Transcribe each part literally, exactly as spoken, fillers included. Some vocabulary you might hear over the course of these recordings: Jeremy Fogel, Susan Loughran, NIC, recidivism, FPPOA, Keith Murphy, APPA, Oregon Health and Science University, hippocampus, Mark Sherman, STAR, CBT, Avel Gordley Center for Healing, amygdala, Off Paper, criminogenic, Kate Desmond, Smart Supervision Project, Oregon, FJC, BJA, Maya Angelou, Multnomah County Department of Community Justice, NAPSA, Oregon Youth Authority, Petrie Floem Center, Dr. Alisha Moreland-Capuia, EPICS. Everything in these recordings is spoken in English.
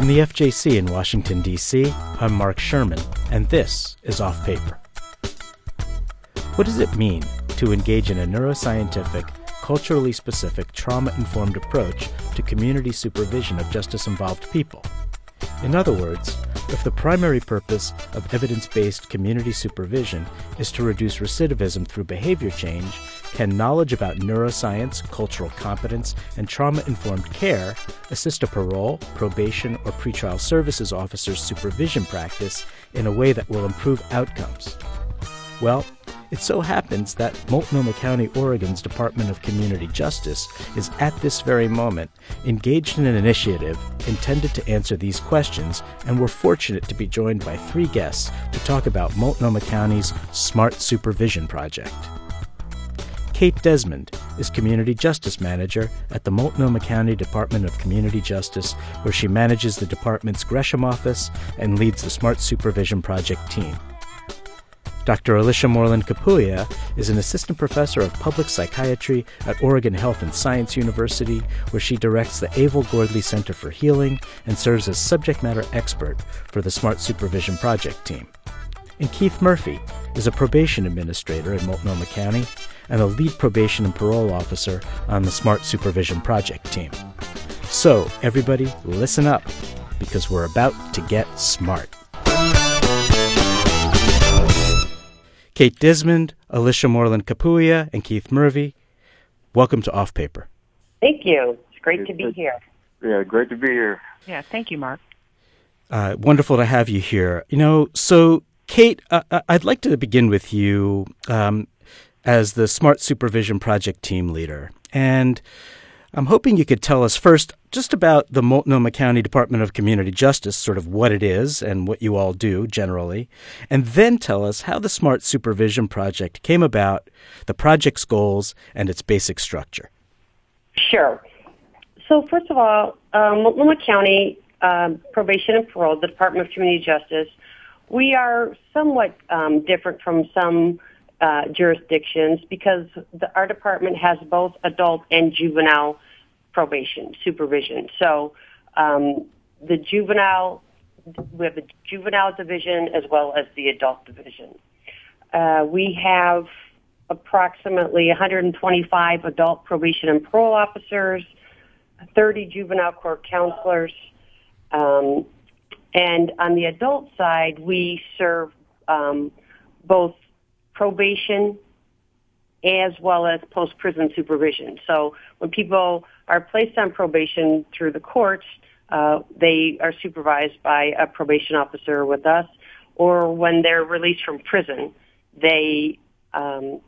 From the F J C in Washington, D C, I'm Mark Sherman, and this is Off Paper. What does it mean to engage in a neuroscientific, culturally specific, trauma-informed approach to community supervision of justice-involved people? In other words, if the primary purpose of evidence-based community supervision is to reduce recidivism through behavior change, can knowledge about neuroscience, cultural competence, and trauma-informed care assist a parole, probation, or pretrial services officer's supervision practice in a way that will improve outcomes? Well, it so happens that Multnomah County, Oregon's Department of Community Justice is at this very moment engaged in an initiative intended to answer these questions, and we're fortunate to be joined by three guests to talk about Multnomah County's Smart Supervision Project. Kate Desmond is Community Justice Manager at the Multnomah County Department of Community Justice, where she manages the department's Gresham office and leads the Smart Supervision Project team. Doctor Alisha Moreland-Capuia is an assistant professor of public psychiatry at Oregon Health and Science University, where she directs the Avel Gordley Center for Healing and serves as subject matter expert for the Smart Supervision Project team. And Keith Murphy is a probation administrator in Multnomah County and a lead probation and parole officer on the Smart Supervision Project team. So, everybody, listen up, because we're about to get smart. Kate Desmond, Alisha Moreland-Capuia, and Keith Murphy, welcome to Off Paper. Thank you. It's great to be here. Yeah, great to be here. Yeah, thank you, Mark. Uh, wonderful to have you here. You know, so Kate, uh, I'd like to begin with you um, as the Smart Supervision Project team leader. And I'm hoping you could tell us first just about the Multnomah County Department of Community Justice, sort of what it is and what you all do generally, and then tell us how the Smart Supervision Project came about, the project's goals, and its basic structure. Sure. So first of all, uh, Multnomah County um, Probation and Parole, the Department of Community Justice, we are somewhat um, different from some Uh, jurisdictions because the, our department has both adult and juvenile probation supervision. So um, the juvenile, we have the juvenile division as well as the adult division. Uh, we have approximately one hundred twenty-five adult probation and parole officers, thirty juvenile court counselors, um, and on the adult side, we serve um, both probation as well as post-prison supervision. So when people are placed on probation through the courts, uh, they are supervised by a probation officer with us, or when they're released from prison, they um,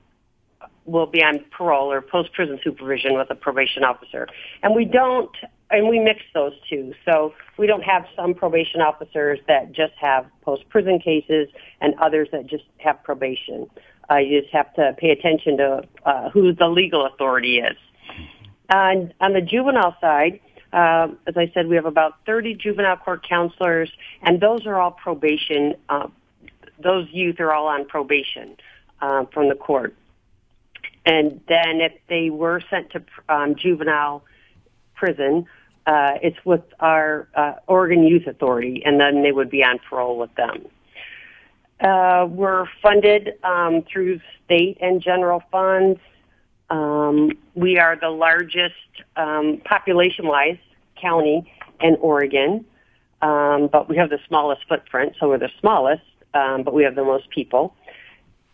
will be on parole or post-prison supervision with a probation officer. And we don't, and we mix those two. So we don't have some probation officers that just have post-prison cases and others that just have probation. Uh, you just have to pay attention to uh, who the legal authority is. And on the juvenile side, uh, as I said, we have about thirty juvenile court counselors, and those are all probation. Uh, those youth are all on probation uh, from the court. And then if they were sent to um, juvenile prison, uh, it's with our uh, Oregon Youth Authority, and then they would be on parole with them. Uh, we're funded um, through state and general funds. Um, we are the largest um, population-wise county in Oregon, um, but we have the smallest footprint, so we're the smallest, um, but we have the most people.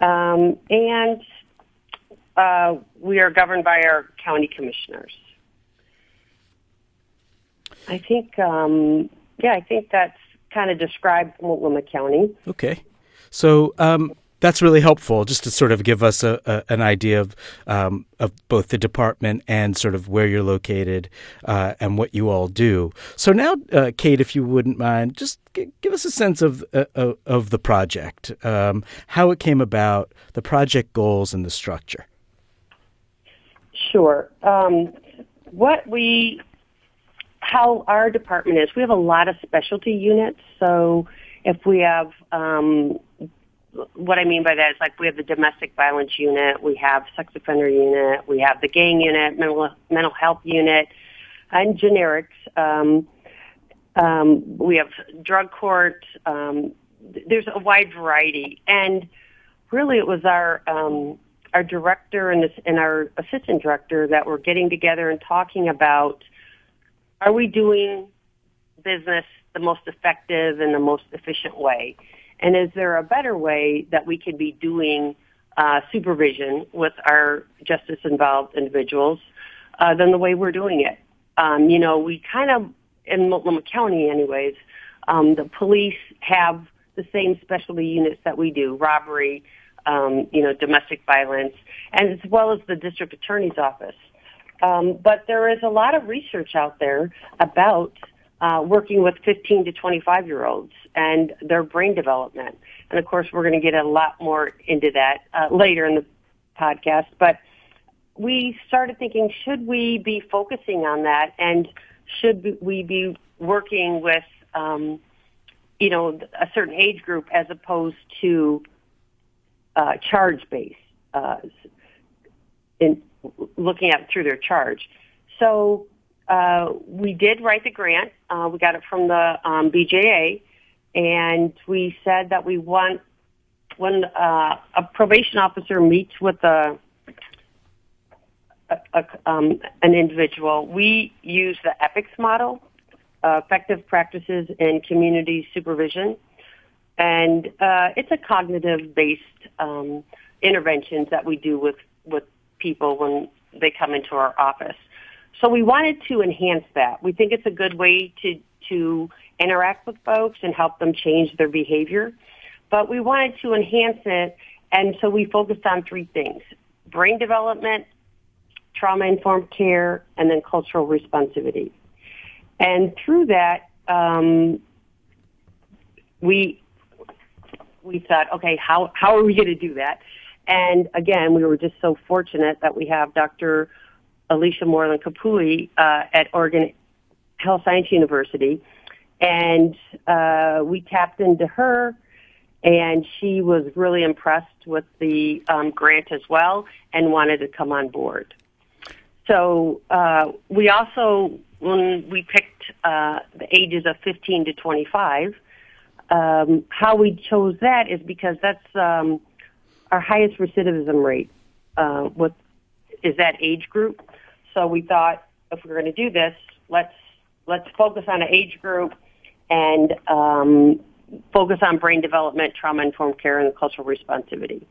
Um, and... Uh, we are governed by our county commissioners. I think, um, yeah, I think that's kind of described Multnomah County. Okay. So um, that's really helpful just to sort of give us a, a, an idea of um, of both the department and sort of where you're located uh, and what you all do. So now, uh, Kate, if you wouldn't mind, just g- give us a sense of, uh, of the project, um, how it came about, the project goals, and the structure. Sure. Um, what we, how our department is, we have a lot of specialty units. So if we have, um, what I mean by that is like we have the domestic violence unit, we have sex offender unit, we have the gang unit, mental, mental health unit, and generics. Um, Um, we have drug court. Um, there's a wide variety. And really it was our um, our director and, this, and our assistant director that were getting together and talking about, are we doing business the most effective and the most efficient way? And is there a better way that we could be doing uh, supervision with our justice-involved individuals uh, than the way we're doing it? Um, you know, we kind of, in Multnomah County anyways, um, the police have the same specialty units that we do, robbery, um, you know, domestic violence, and as well as the district attorney's office. Um, but there is a lot of research out there about Uh, working with fifteen to twenty-five-year-olds and their brain development. And, of course, we're going to get a lot more into that uh, later in the podcast. But we started thinking, should we be focusing on that, and should we be working with, um, you know, a certain age group as opposed to uh, charge-based, uh, in looking at through their charge. So Uh, we did write the grant. Uh, we got it from the um, B J A, and we said that we want, when uh, a probation officer meets with a, a, a, um, an individual, we use the EPICS model, uh, Effective Practices in Community Supervision, and uh, it's a cognitive-based um, interventions that we do with, with people when they come into our office. So we wanted to enhance that. We think it's a good way to, to interact with folks and help them change their behavior. But we wanted to enhance it, and so we focused on three things: brain development, trauma-informed care, and then cultural responsivity. And through that, um, we we thought, okay, how, how are we going to do that? And, again, we were just so fortunate that we have Doctor Alisha Moreland-Capuia uh, at Oregon Health and Science University, and uh, we tapped into her, and she was really impressed with the um, grant as well and wanted to come on board. So uh, we also, when we picked uh, the ages of fifteen to twenty-five, um, how we chose that is because that's um, our highest recidivism rate uh, with is that age group. So we thought, if we're going to do this, let's let's focus on an age group and um, focus on brain development, trauma-informed care, and cultural responsivity.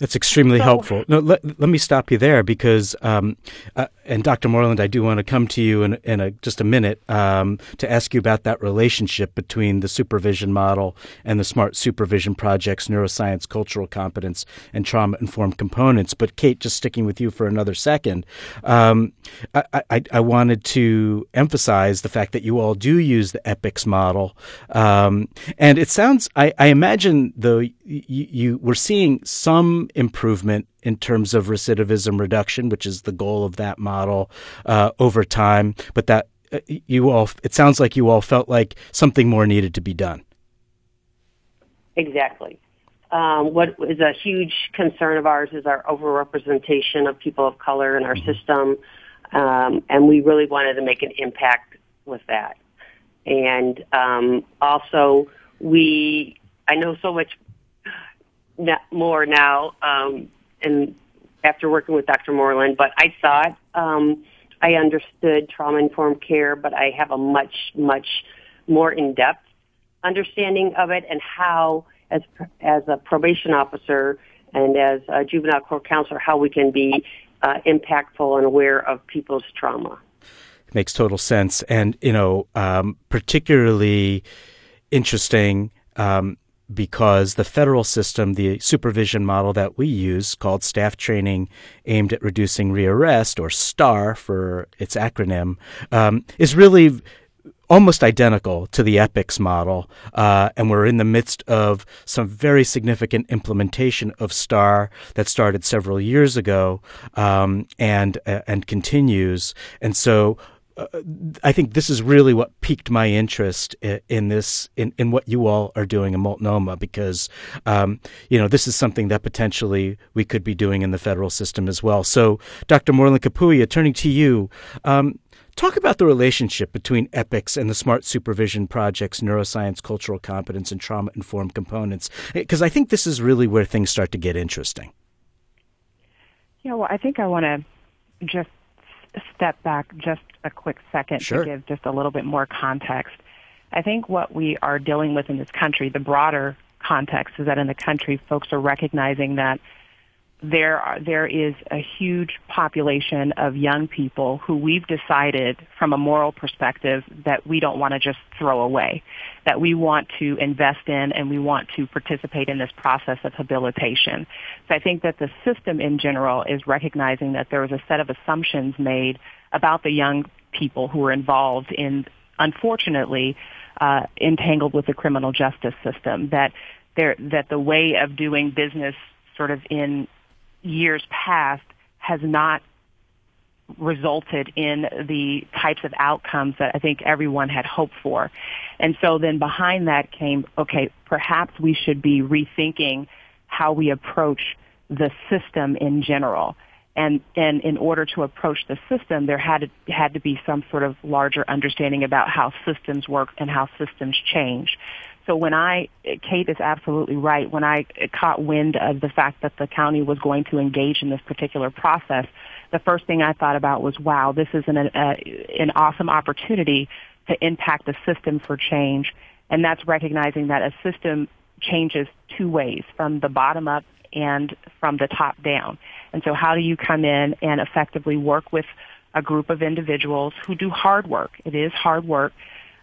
That's extremely so, helpful. No, let, let me stop you there because, um, uh, and Doctor Moreland, I do want to come to you in, in a, just a minute um, to ask you about that relationship between the supervision model and the Smart Supervision Project's neuroscience, cultural competence, and trauma-informed components. But Kate, just sticking with you for another second, um, I, I, I wanted to emphasize the fact that you all do use the EPICS model. Um, and it sounds, I, I imagine, though, you, you were seeing some improvement in terms of recidivism reduction, which is the goal of that model uh, over time. But that uh, you all, it sounds like you all felt like something more needed to be done. Exactly. Um, what is a huge concern of ours is our overrepresentation of people of color in our mm-hmm. system. Um, and we really wanted to make an impact with that. And um, also we, I know so much Not more now, um, and after working with Doctor Moreland, but I thought um, I understood trauma-informed care, but I have a much, much more in-depth understanding of it and how, as as a probation officer and as a juvenile court counselor, how we can be uh, impactful and aware of people's trauma. It makes total sense, and you know, um, particularly interesting. Um, Because the federal system, the supervision model that we use called Staff Training Aimed at Reducing Rearrest, or STAR for its acronym, um, is really almost identical to the EPICS model. Uh, and we're in the midst of some very significant implementation of STAR that started several years ago um, and uh, and continues. And so Uh, I think this is really what piqued my interest in, in this, in, in what you all are doing in Multnomah, because, um, you know, this is something that potentially we could be doing in the federal system as well. So, Doctor Moreland-Capuia, turning to you, um, Talk about the relationship between EPICS and the Smart Supervision Project's neuroscience, cultural competence, and trauma-informed components, because I think this is really where things start to get interesting. Yeah, well, I think I want to just step back just a quick second sure. to give just a little bit more context. I think what we are dealing with in this country, the broader context, is that in the country, folks are recognizing that There are, there is a huge population of young people who we've decided from a moral perspective that we don't want to just throw away, that we want to invest in and we want to participate in this process of habilitation. So I think that the system in general is recognizing that there was a set of assumptions made about the young people who were involved in, unfortunately, uh, entangled with the criminal justice system, that there, that the way of doing business sort of in years past has not resulted in the types of outcomes that I think everyone had hoped for. And so then behind that came, okay, perhaps we should be rethinking how we approach the system in general. And and in order to approach the system, there had to, had to be some sort of larger understanding about how systems work and how systems change. So when I, Kate is absolutely right, when I caught wind of the fact that the county was going to engage in this particular process, the first thing I thought about was, wow, this is an, uh, an awesome opportunity to impact the system for change. And that's recognizing that a system changes two ways, from the bottom up and from the top down. And so how do you come in and effectively work with a group of individuals who do hard work? It is hard work,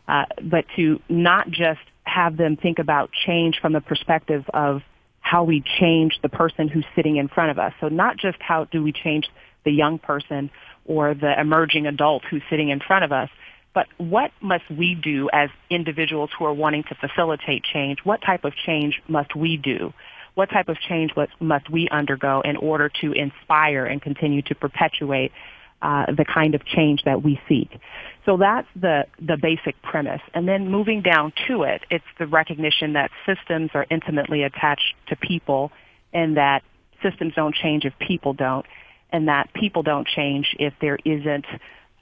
uh, but to not just have them think about change from the perspective of how we change the person who's sitting in front of us. So not just how do we change the young person or the emerging adult who's sitting in front of us, but what must we do as individuals who are wanting to facilitate change? What type of change must we do? What type of change must we undergo in order to inspire and continue to perpetuate Uh, the kind of change that we seek? So that's the, the basic premise. And then moving down to it, it's the recognition that systems are intimately attached to people, and that systems don't change if people don't, and that people don't change if there isn't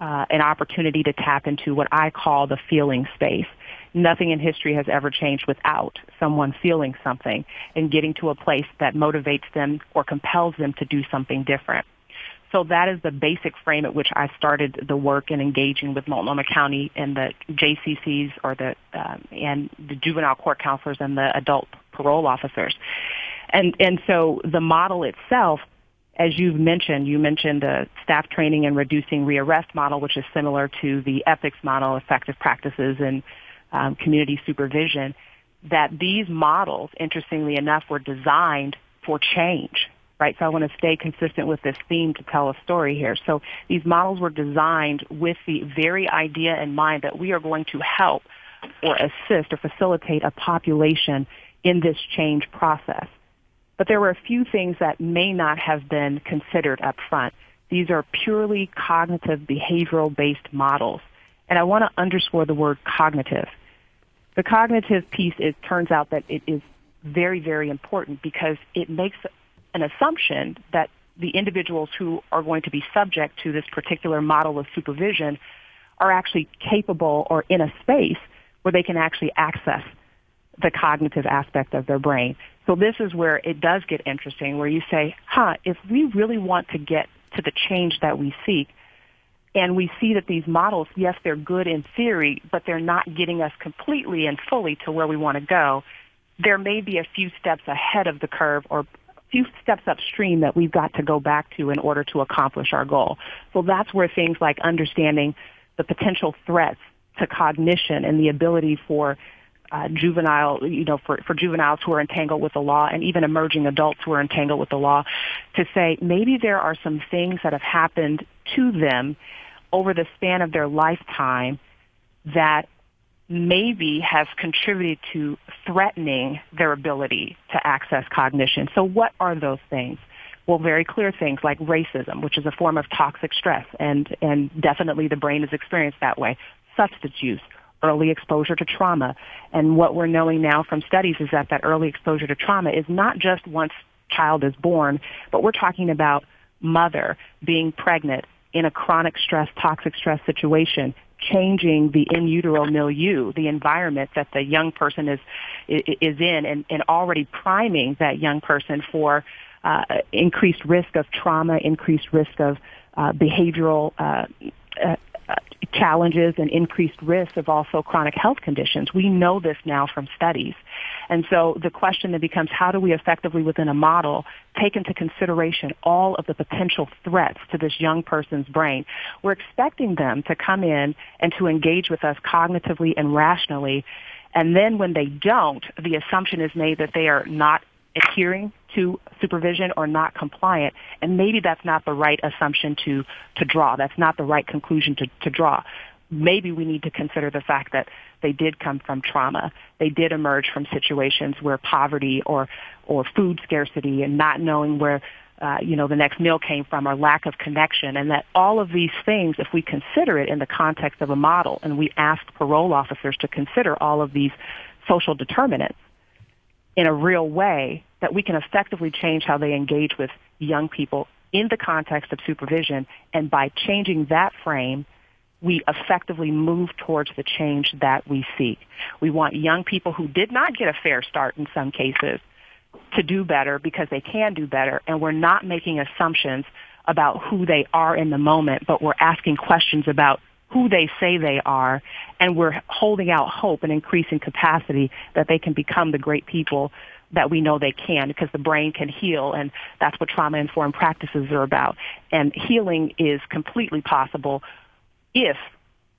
uh, an opportunity to tap into what I call the feeling space. Nothing in history has ever changed without someone feeling something and getting to a place that motivates them or compels them to do something different. So that is the basic frame at which I started the work in engaging with Multnomah County and the J C Cs, or the um, and the juvenile court counselors and the adult parole officers. And and so the model itself, as you've mentioned, you mentioned the staff training and reducing rearrest model, which is similar to the EPICS model, effective practices and um, community supervision, that these models, interestingly enough, were designed for change. Right, so I want to stay consistent with this theme to tell a story here. So these models were designed with the very idea in mind that we are going to help or assist or facilitate a population in this change process. But there were a few things that may not have been considered up front. These are purely cognitive, behavioral-based models. And I want to underscore the word cognitive. The cognitive piece, it turns out that it is very, very important, because it makes an assumption that the individuals who are going to be subject to this particular model of supervision are actually capable or in a space where they can actually access the cognitive aspect of their brain. So this is where it does get interesting, where you say, huh, if we really want to get to the change that we seek, and we see that these models, yes, they're good in theory, but they're not getting us completely and fully to where we want to go, there may be a few steps ahead of the curve, or few steps upstream, that we've got to go back to in order to accomplish our goal. So that's where things like understanding the potential threats to cognition and the ability for uh, juvenile, you know, for, for juveniles who are entangled with the law, and even emerging adults who are entangled with the law, to say maybe there are some things that have happened to them over the span of their lifetime that maybe has contributed to threatening their ability to access cognition. So what are those things? Well, very clear things like racism, which is a form of toxic stress, and, and definitely the brain is experienced that way. Substance use, early exposure to trauma. And what we're knowing now from studies is that that early exposure to trauma is not just once child is born, but we're talking about mother, being pregnant, in a chronic stress, toxic stress situation, changing the in utero milieu, the environment that the young person is is in, and, and already priming that young person for uh, increased risk of trauma, increased risk of uh, behavioral uh, uh, challenges, and increased risk of also chronic health conditions. We know this now from studies. And so the question then becomes, how do we effectively, within a model, take into consideration all of the potential threats to this young person's brain? We're expecting them to come in and to engage with us cognitively and rationally, and then when they don't, the assumption is made that they are not adhering to supervision or not compliant, and maybe that's not the right assumption to, to draw. That's not the right conclusion to, to draw. Maybe we need to consider the fact that they did come from trauma. They did emerge from situations where poverty or, or food scarcity and not knowing where, uh, you know, the next meal came from, or lack of connection, and that all of these things, if we consider it in the context of a model and we ask parole officers to consider all of these social determinants in a real way, that we can effectively change how they engage with young people in the context of supervision. And by changing that frame, we effectively move towards the change that we seek. We want young people who did not get a fair start in some cases to do better, because they can do better, and we're not making assumptions about who they are in the moment, but we're asking questions about who they say they are, and we're holding out hope and increasing capacity that they can become the great people that we know they can, because the brain can heal, and that's what trauma-informed practices are about. And healing is completely possible if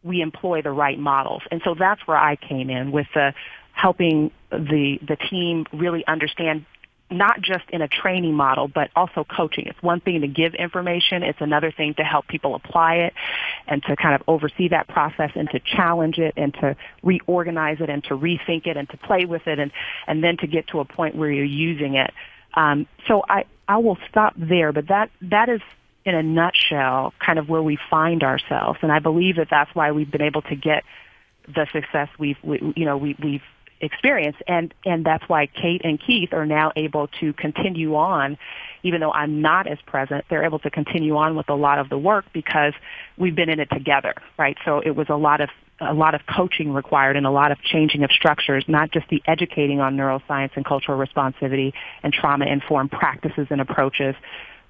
we employ the right models. And so that's where I came in with uh, helping the the team really understand, not just in a training model, but also coaching. It's one thing to give information. It's another thing to help people apply it and to kind of oversee that process and to challenge it and to reorganize it and to rethink it and to play with it and, and then to get to a point where you're using it. Um, so I, I will stop there, but that that is, in a nutshell, kind of where we find ourselves. And I believe that that's why we've been able to get the success we've, we, you know, we, we've, experience, and and that's why Kate and Keith are now able to continue on. Even though I'm not as present, they're able to continue on with a lot of the work because we've been in it together, right? So it was a lot of a lot of coaching required and a lot of changing of structures, not just the educating on neuroscience and cultural responsivity and trauma-informed practices and approaches,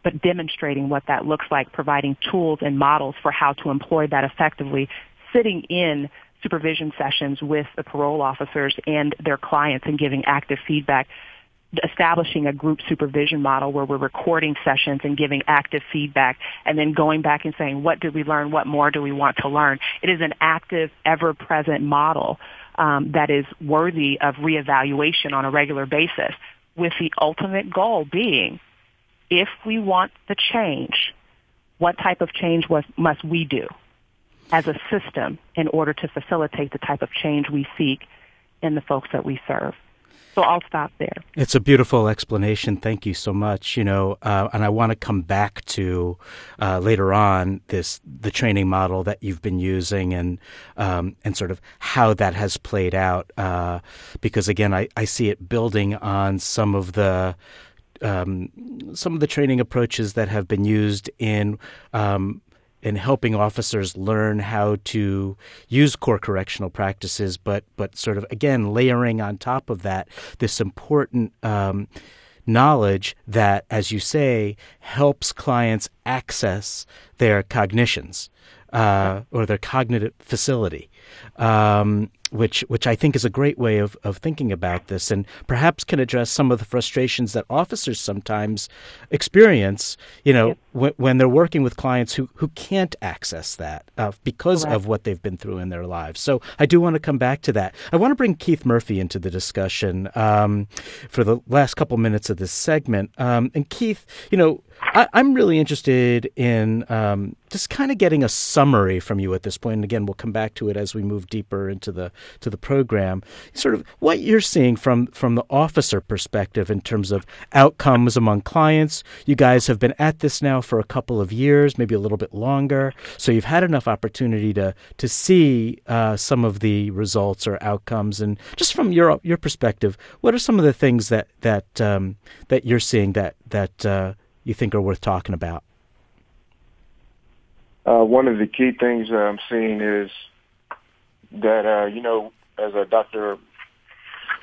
but demonstrating what that looks like, providing tools and models for how to employ that effectively, sitting in supervision sessions with the parole officers and their clients and giving active feedback, establishing a group supervision model where we're recording sessions and giving active feedback, and then going back and saying, what did we learn? What more do we want to learn? It is an active, ever-present model um, that is worthy of reevaluation on a regular basis, with the ultimate goal being, if we want the change, what type of change was, must we do as a system in order to facilitate the type of change we seek in the folks that we serve. So I'll stop there. It's a beautiful explanation. Thank you so much. You know, uh, and I want to come back to uh, later on this the training model that you've been using and um, and sort of how that has played out. Uh, because again, I, I see it building on some of the um, some of the training approaches that have been used in. Um, in helping officers learn how to use core correctional practices, but but sort of, again, layering on top of that this important um, knowledge that, as you say, helps clients access their cognitions uh, or their cognitive facility, um, which which I think is a great way of, of thinking about this, and perhaps can address some of the frustrations that officers sometimes experience, you know, yep. when, when they're working with clients who, who can't access that uh, because Correct. Of what they've been through in their lives. So I do want to come back to that. I want to bring Keith Murphy into the discussion um, for the last couple minutes of this segment. Um, and Keith, you know, I, I'm really interested in um, just kind of getting a summary from you at this point. And again, we'll come back to it as we move deeper into the to the program, sort of what you're seeing from, from the officer perspective in terms of outcomes among clients. You guys have been at this now for a couple of years, maybe a little bit longer, so you've had enough opportunity to to see uh, some of the results or outcomes. And just from your your perspective, what are some of the things that that um, that you're seeing that that uh, you think are worth talking about? Uh, one of the key things that I'm seeing is that, uh, you know, as uh, Doctor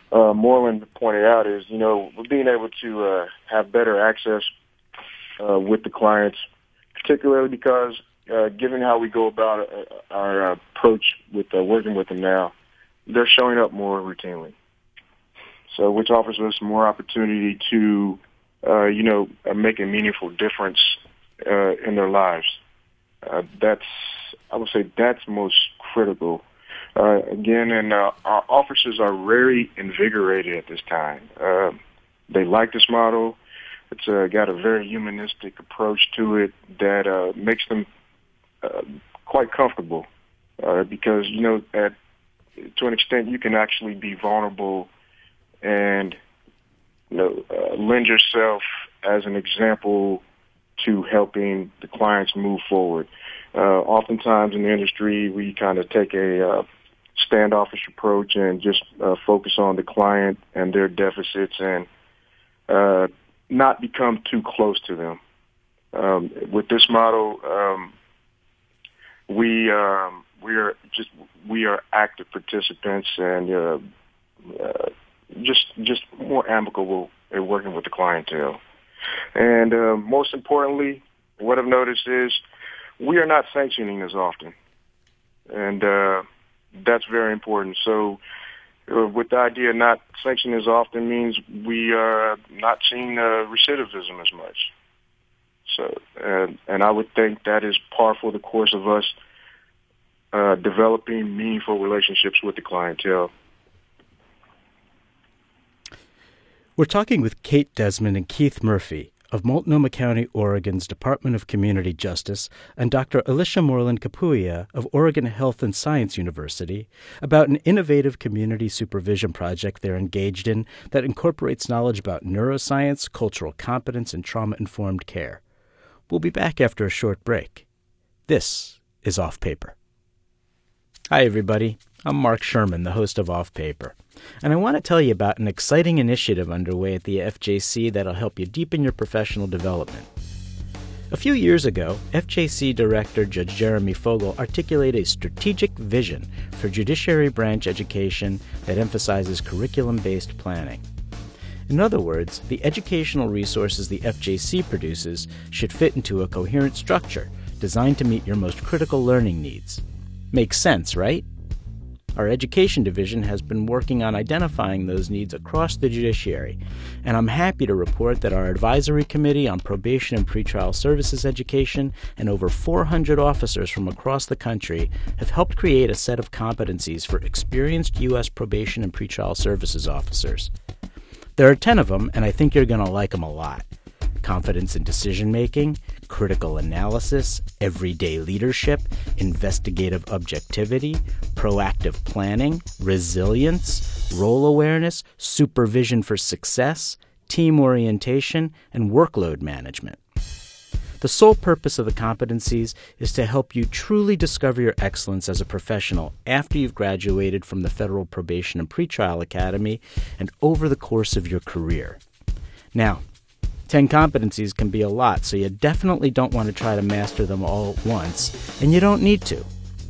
Uh, Moreland pointed out, is, you know, we're being able to uh, have better access uh, with the clients, particularly because uh, given how we go about uh, our approach with uh, working with them now, they're showing up more routinely. So which offers us more opportunity to, uh, you know, make a meaningful difference uh, in their lives. Uh, that's, I would say that's most critical. Uh, again, and uh, our officers are very invigorated at this time. Uh, they like this model. It's uh, got a very humanistic approach to it that uh, makes them uh, quite comfortable uh, because, you know, at, to an extent you can actually be vulnerable and, you know, uh, lend yourself as an example to helping the clients move forward. Uh, oftentimes in the industry, we kind of take a uh, standoffish approach and just uh, focus on the client and their deficits and uh, not become too close to them. Um, with this model, um, we um, we are just we are active participants and uh, uh, just just more amicable in working with the clientele. And uh, most importantly, what I've noticed is we are not sanctioning as often, and uh, that's very important. So uh, with the idea of not sanctioning as often means we are not seeing uh, recidivism as much. So, uh, and I would think that is par for the course of us uh, developing meaningful relationships with the clientele. We're talking with Kate Desmond and Keith Murphy of Multnomah County, Oregon's Department of Community Justice, and Doctor Alisha Moreland-Capuia of Oregon Health and Science University about an innovative community supervision project they're engaged in that incorporates knowledge about neuroscience, cultural competence, and trauma-informed care. We'll be back after a short break. This is Off Paper. Hi, everybody. I'm Mark Sherman, the host of Off Paper, and I want to tell you about an exciting initiative underway at the F J C that'll help you deepen your professional development. A few years ago, F J C Director Judge Jeremy Fogel articulated a strategic vision for judiciary branch education that emphasizes curriculum-based planning. In other words, the educational resources the F J C produces should fit into a coherent structure designed to meet your most critical learning needs. Makes sense, right? Our education division has been working on identifying those needs across the judiciary, and I'm happy to report that our advisory committee on probation and pretrial services education and over four hundred officers from across the country have helped create a set of competencies for experienced U S probation and pretrial services officers. There are ten of them, and I think you're going to like them a lot. Confidence in decision-making, critical analysis, everyday leadership, investigative objectivity, proactive planning, resilience, role awareness, supervision for success, team orientation, and workload management. The sole purpose of the competencies is to help you truly discover your excellence as a professional after you've graduated from the Federal Probation and Pretrial Academy and over the course of your career. Now, ten competencies can be a lot, so you definitely don't want to try to master them all at once, and you don't need to.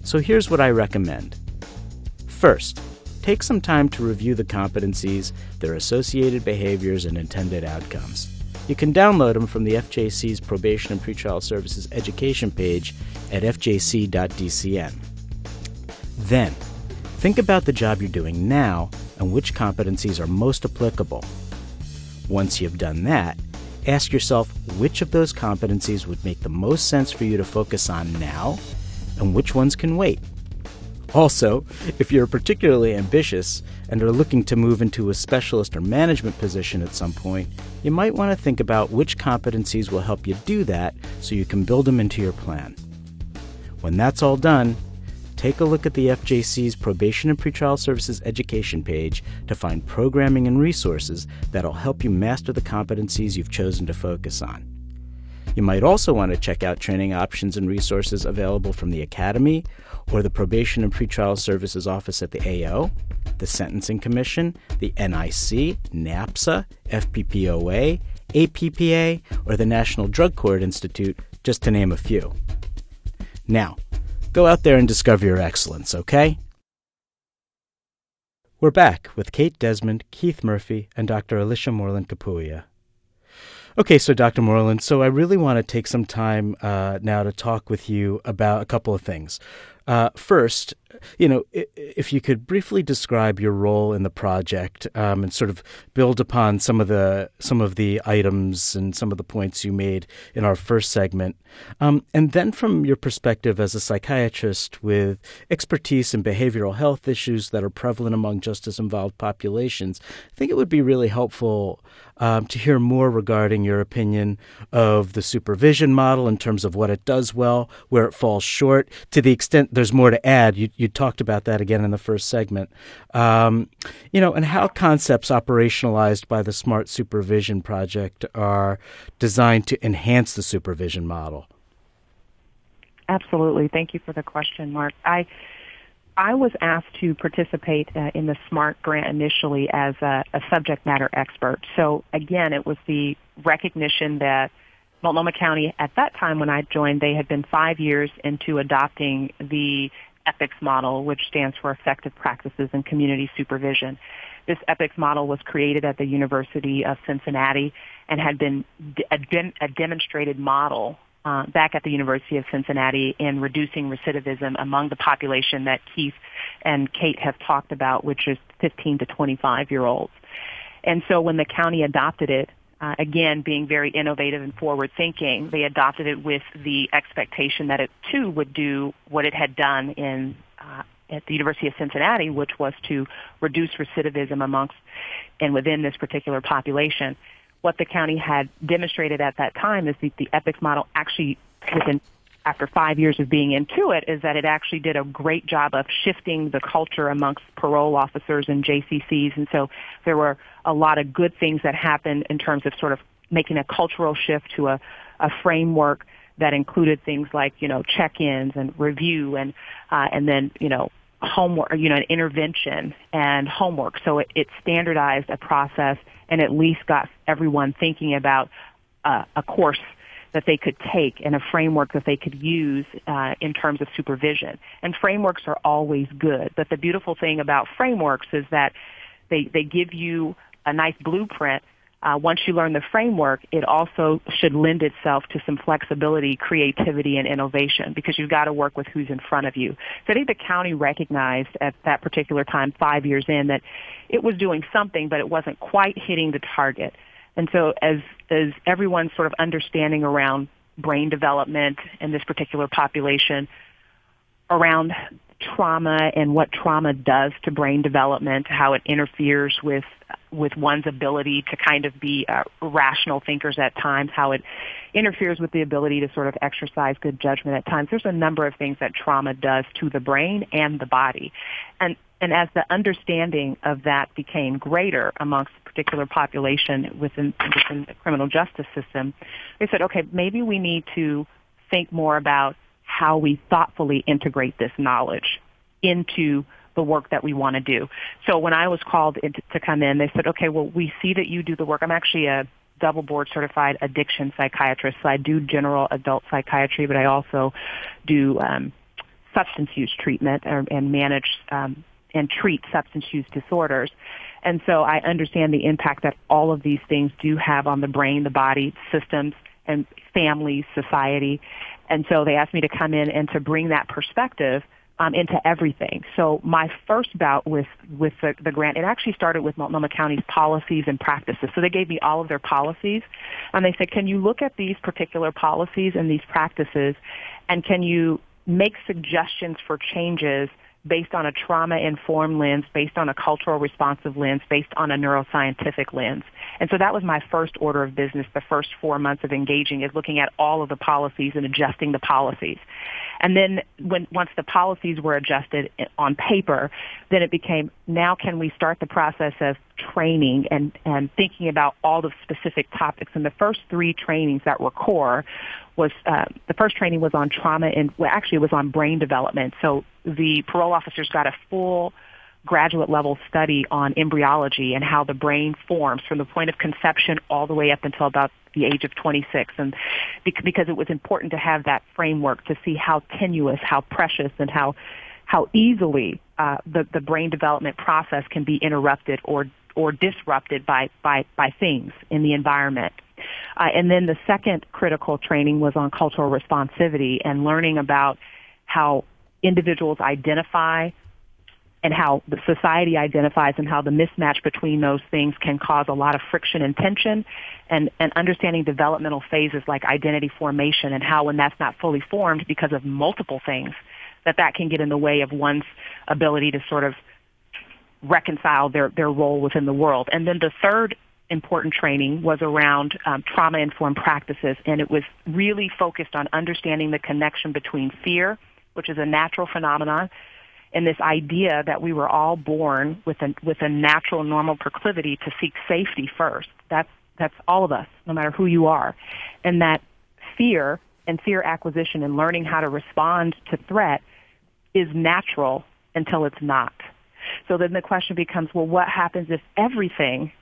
So here's what I recommend. First, take some time to review the competencies, their associated behaviors, and intended outcomes. You can download them from the F J C's Probation and Pretrial Services Education page at f j c dot d c n. Then, think about the job you're doing now and which competencies are most applicable. Once you've done that, ask yourself which of those competencies would make the most sense for you to focus on now and which ones can wait. Also, if you're particularly ambitious and are looking to move into a specialist or management position at some point, you might want to think about which competencies will help you do that so you can build them into your plan. When that's all done, take a look at the F J C's Probation and Pretrial Services Education page to find programming and resources that'll help you master the competencies you've chosen to focus on. You might also want to check out training options and resources available from the Academy or the Probation and Pretrial Services Office at the A O, the Sentencing Commission, the N I C, NAPSA, F P P O A, A P P A, or the National Drug Court Institute, just to name a few. Now, go out there and discover your excellence, okay? We're back with Kate Desmond, Keith Murphy, and Doctor Alisha Moreland-Capuia. Okay, so Doctor Moreland, so I really want to take some time uh, now to talk with you about a couple of things. Uh, first, you know, if you could briefly describe your role in the project um, and sort of build upon some of the some of the items and some of the points you made in our first segment, um, and then from your perspective as a psychiatrist with expertise in behavioral health issues that are prevalent among justice-involved populations, I think it would be really helpful um, to hear more regarding your opinion of the supervision model in terms of what it does well, where it falls short, to the extent there's more to add. You, you talked about that again in the first segment, um, you know, and how concepts operationalized by the Smart Supervision Project are designed to enhance the supervision model. Absolutely. Thank you for the question, Mark. I I was asked to participate uh, in the SMART grant initially as a, a subject matter expert. So, again, it was the recognition that Multnomah County, at that time when I joined, they had been five years into adopting the EPICS model, which stands for Effective Practices in Community Supervision. This EPICS model was created at the University of Cincinnati and had been a, dem- a demonstrated model uh, back at the University of Cincinnati in reducing recidivism among the population that Keith and Kate have talked about, which is fifteen to twenty-five-year-olds. And so when the county adopted it, Uh, again, being very innovative and forward-thinking, they adopted it with the expectation that it, too, would do what it had done in uh, at the University of Cincinnati, which was to reduce recidivism amongst and within this particular population. What the county had demonstrated at that time is that the EPICS model actually, within after five years of being into it, is that it actually did a great job of shifting the culture amongst parole officers and J C Cs. And so there were a lot of good things that happened in terms of sort of making a cultural shift to a, a framework that included things like, you know, check-ins and review and uh, and then, you know, homework, you know, an intervention and homework. So it, it standardized a process and at least got everyone thinking about uh, a course that they could take and a framework that they could use uh, in terms of supervision. And frameworks are always good. But the beautiful thing about frameworks is that they, they give you a nice blueprint. Uh, once you learn the framework, it also should lend itself to some flexibility, creativity, and innovation because you've got to work with who's in front of you. So I think the county recognized at that particular time, five years in, that it was doing something, but it wasn't quite hitting the target. And so as as everyone's sort of understanding around brain development in this particular population, around trauma and what trauma does to brain development, how it interferes with with one's ability to kind of be uh, rational thinkers at times, how it interferes with the ability to sort of exercise good judgment at times. There's a number of things that trauma does to the brain and the body. And and as the understanding of that became greater amongst a particular population within, within the criminal justice system, they said, okay, maybe we need to think more about how we thoughtfully integrate this knowledge into the work that we want to do. So when I was called in to, to come in, they said, okay, well, we see that you do the work. I'm actually a double board certified addiction psychiatrist, so I do general adult psychiatry, but I also do um, substance use treatment or, and manage um, and treat substance use disorders. And so I understand the impact that all of these things do have on the brain, the body, systems, and families, society. And so they asked me to come in and to bring that perspective um, into everything. So my first bout with, with the, the grant, it actually started with Multnomah County's policies and practices. So they gave me all of their policies, and they said, can you look at these particular policies and these practices, and can you make suggestions for changes based on a trauma-informed lens, based on a cultural responsive lens, based on a neuroscientific lens. And so that was my first order of business, the first four months of engaging, is looking at all of the policies and adjusting the policies. And then when once the policies were adjusted on paper, then it became, now can we start the process of training and, and thinking about all the specific topics. And the first three trainings that were core was, uh, the first training was on trauma and, well, actually it was on brain development. So the parole officers got a full graduate-level study on embryology and how the brain forms from the point of conception all the way up until about the age of twenty-six, and because it was important to have that framework to see how tenuous, how precious, and how how easily uh, the the brain development process can be interrupted or or disrupted by by by things in the environment. Uh, and then the second critical training was on cultural responsivity and learning about how individuals identify and how the society identifies and how the mismatch between those things can cause a lot of friction and tension, and, and understanding developmental phases like identity formation and how when that's not fully formed because of multiple things, that that can get in the way of one's ability to sort of reconcile their, their role within the world. And then the third important training was around um, trauma-informed practices, and it was really focused on understanding the connection between fear, which is a natural phenomenon, and this idea that we were all born with a, with a natural, normal proclivity to seek safety first. That's, that's all of us, no matter who you are. And that fear and fear acquisition and learning how to respond to threat is natural until it's not. So then the question becomes, well, what happens if everything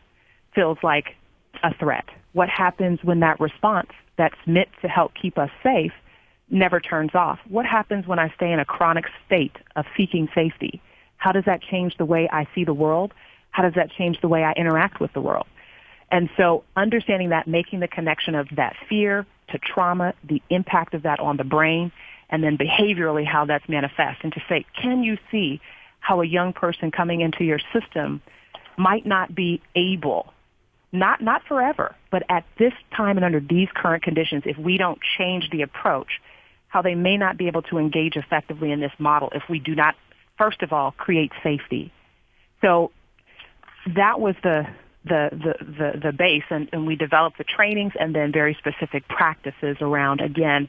feels like a threat? What happens when that response that's meant to help keep us safe never turns off? What happens when I stay in a chronic state of seeking safety? How does that change the way I see the world? How does that change the way I interact with the world? And so understanding that, making the connection of that fear to trauma, the impact of that on the brain, and then behaviorally how that's manifest, and to say, can you see how a young person coming into your system might not be able, not not forever, but at this time and under these current conditions, if we don't change the approach, how they may not be able to engage effectively in this model if we do not, first of all, create safety. So that was the the the, the, the base, and, and we developed the trainings and then very specific practices around, again,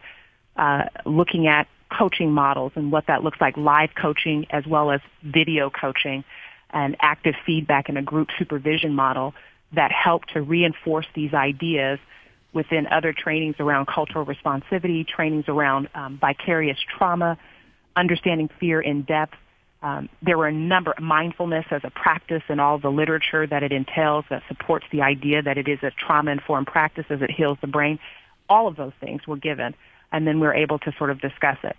uh, looking at coaching models and what that looks like, live coaching as well as video coaching and active feedback and a group supervision model that help to reinforce these ideas within other trainings around cultural responsivity, trainings around um, vicarious trauma, understanding fear in depth. Um, there were a number, mindfulness as a practice and all the literature that it entails that supports the idea that it is a trauma-informed practice as it heals the brain. All of those things were given, and then we were able to sort of discuss it.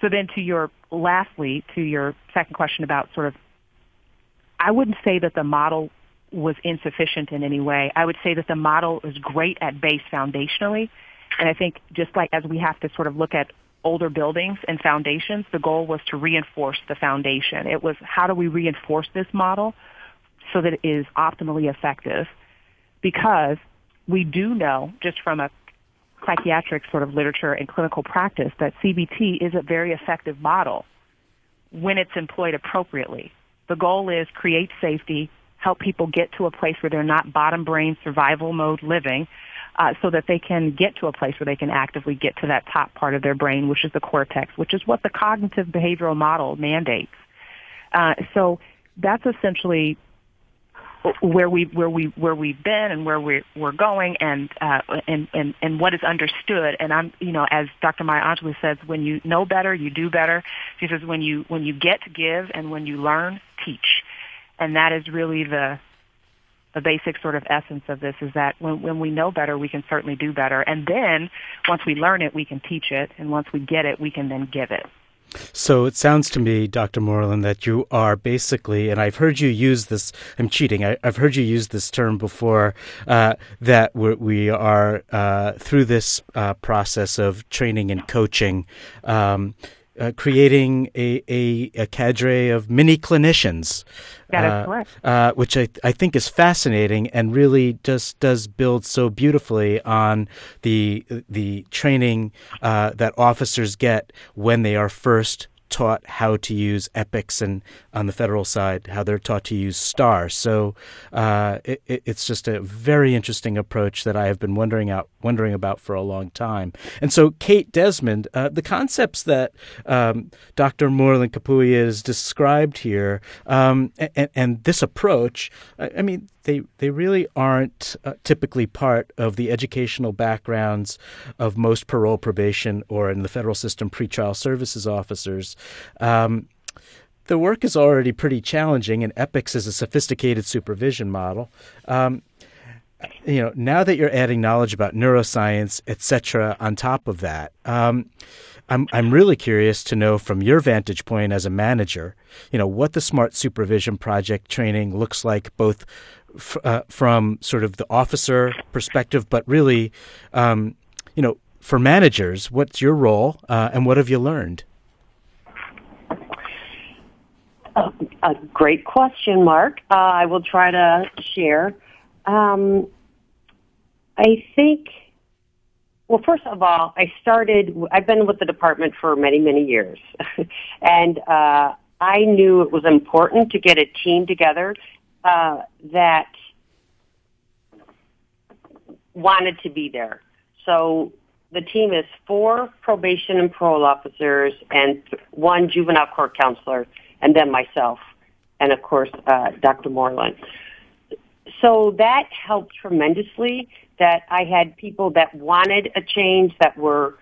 So then to your, lastly, to your second question about sort of, I wouldn't say that the model was insufficient in any way. I would say that the model is great at base foundationally, and I think just like as we have to sort of look at older buildings and foundations, the goal was to reinforce the foundation. It was how do we reinforce this model so that it is optimally effective, because we do know just from a psychiatric sort of literature and clinical practice that C B T is a very effective model when it's employed appropriately. The goal is create safety, help people get to a place where they're not bottom brain survival mode living, uh, so that they can get to a place where they can actively get to that top part of their brain, which is the cortex, which is what the cognitive behavioral model mandates. Uh, so that's essentially where we where we where we've been and where we're we're going, and uh, and and and what is understood. And I'm, you know, as Doctor Maya Angelou says, when you know better, you do better. She says, when you when you get, give, and when you learn, teach. And that is really the the basic sort of essence of this, is that when, when we know better, we can certainly do better. And then once we learn it, we can teach it. And once we get it, we can then give it. So it sounds to me, Doctor Moreland, that you are basically, and I've heard you use this, I'm cheating, I, I've heard you use this term before, uh, that we're, we are, uh, through this uh, process of training and coaching, um Uh, creating a, a, a cadre of mini clinicians. That is uh, correct. Uh, which I, I think is fascinating and really just does build so beautifully on the the training uh, that officers get when they are first taught how to use EPICS, and on the federal side, how they're taught to use STAR. So uh, it, it's just a very interesting approach that I have been wondering out, wondering about for a long time. And so, Kate Desmond, uh, the concepts that um, Doctor Moreland-Capuia has described here, um, and, and this approach, I, I mean, they they really aren't uh, typically part of the educational backgrounds of most parole, probation, or in the federal system, pretrial services officers. Um, the work is already pretty challenging, and EPICS is a sophisticated supervision model. Um, you know, now that you're adding knowledge about neuroscience, et cetera, on top of that, um, I'm I'm really curious to know from your vantage point as a manager, you know, what the Smart Supervision Project training looks like, both f- uh, from sort of the officer perspective, but really, um, you know, for managers, what's your role uh, and what have you learned? Uh, a great question, Mark. Uh, I will try to share. Um, I think, well, first of all, I started, I've been with the department for many, many years, and uh, I knew it was important to get a team together uh, that wanted to be there. So the team is four probation and parole officers and one juvenile court counselor, and then myself, and of course, uh, Doctor Moreland. So that helped tremendously, that I had people that wanted a change, that were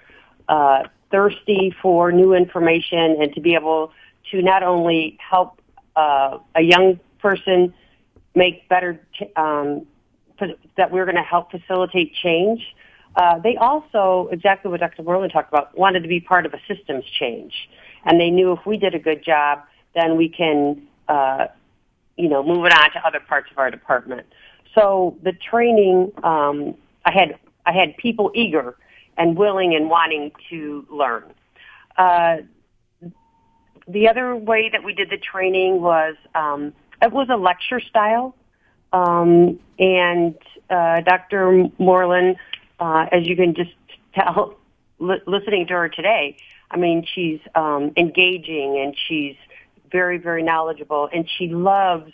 uh, thirsty for new information, and to be able to not only help uh, a young person make better, t- um, that we were going to help facilitate change. Uh, they also, exactly what Doctor Moreland talked about, wanted to be part of a systems change. And they knew if we did a good job, then we can uh, you know, move it on to other parts of our department. So the training, um, I had I had people eager and willing and wanting to learn. Uh, the other way that we did the training was, um, it was a lecture style, um, and uh, Doctor Moreland, uh, as you can just tell, li- listening to her today, I mean, she's um, engaging, and she's very, very knowledgeable, and she loves,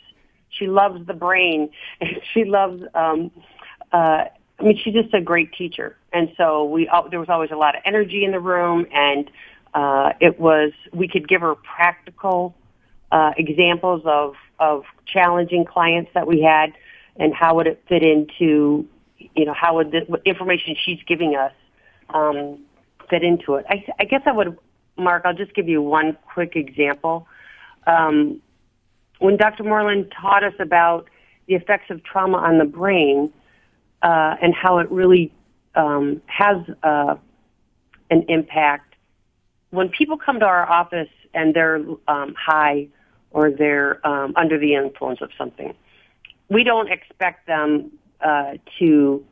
she loves the brain, and she loves, um, uh, I mean, she's just a great teacher. And so we, uh, there was always a lot of energy in the room, and uh, it was, we could give her practical uh, examples of, of challenging clients that we had, and how would it fit into, you know, how would the what information she's giving us um, fit into it. I, I guess I would, Mark, I'll just give you one quick example. Um, when Doctor Moreland taught us about the effects of trauma on the brain uh, and how it really um, has uh, an impact, when people come to our office and they're um, high or they're um, under the influence of something, we don't expect them uh, to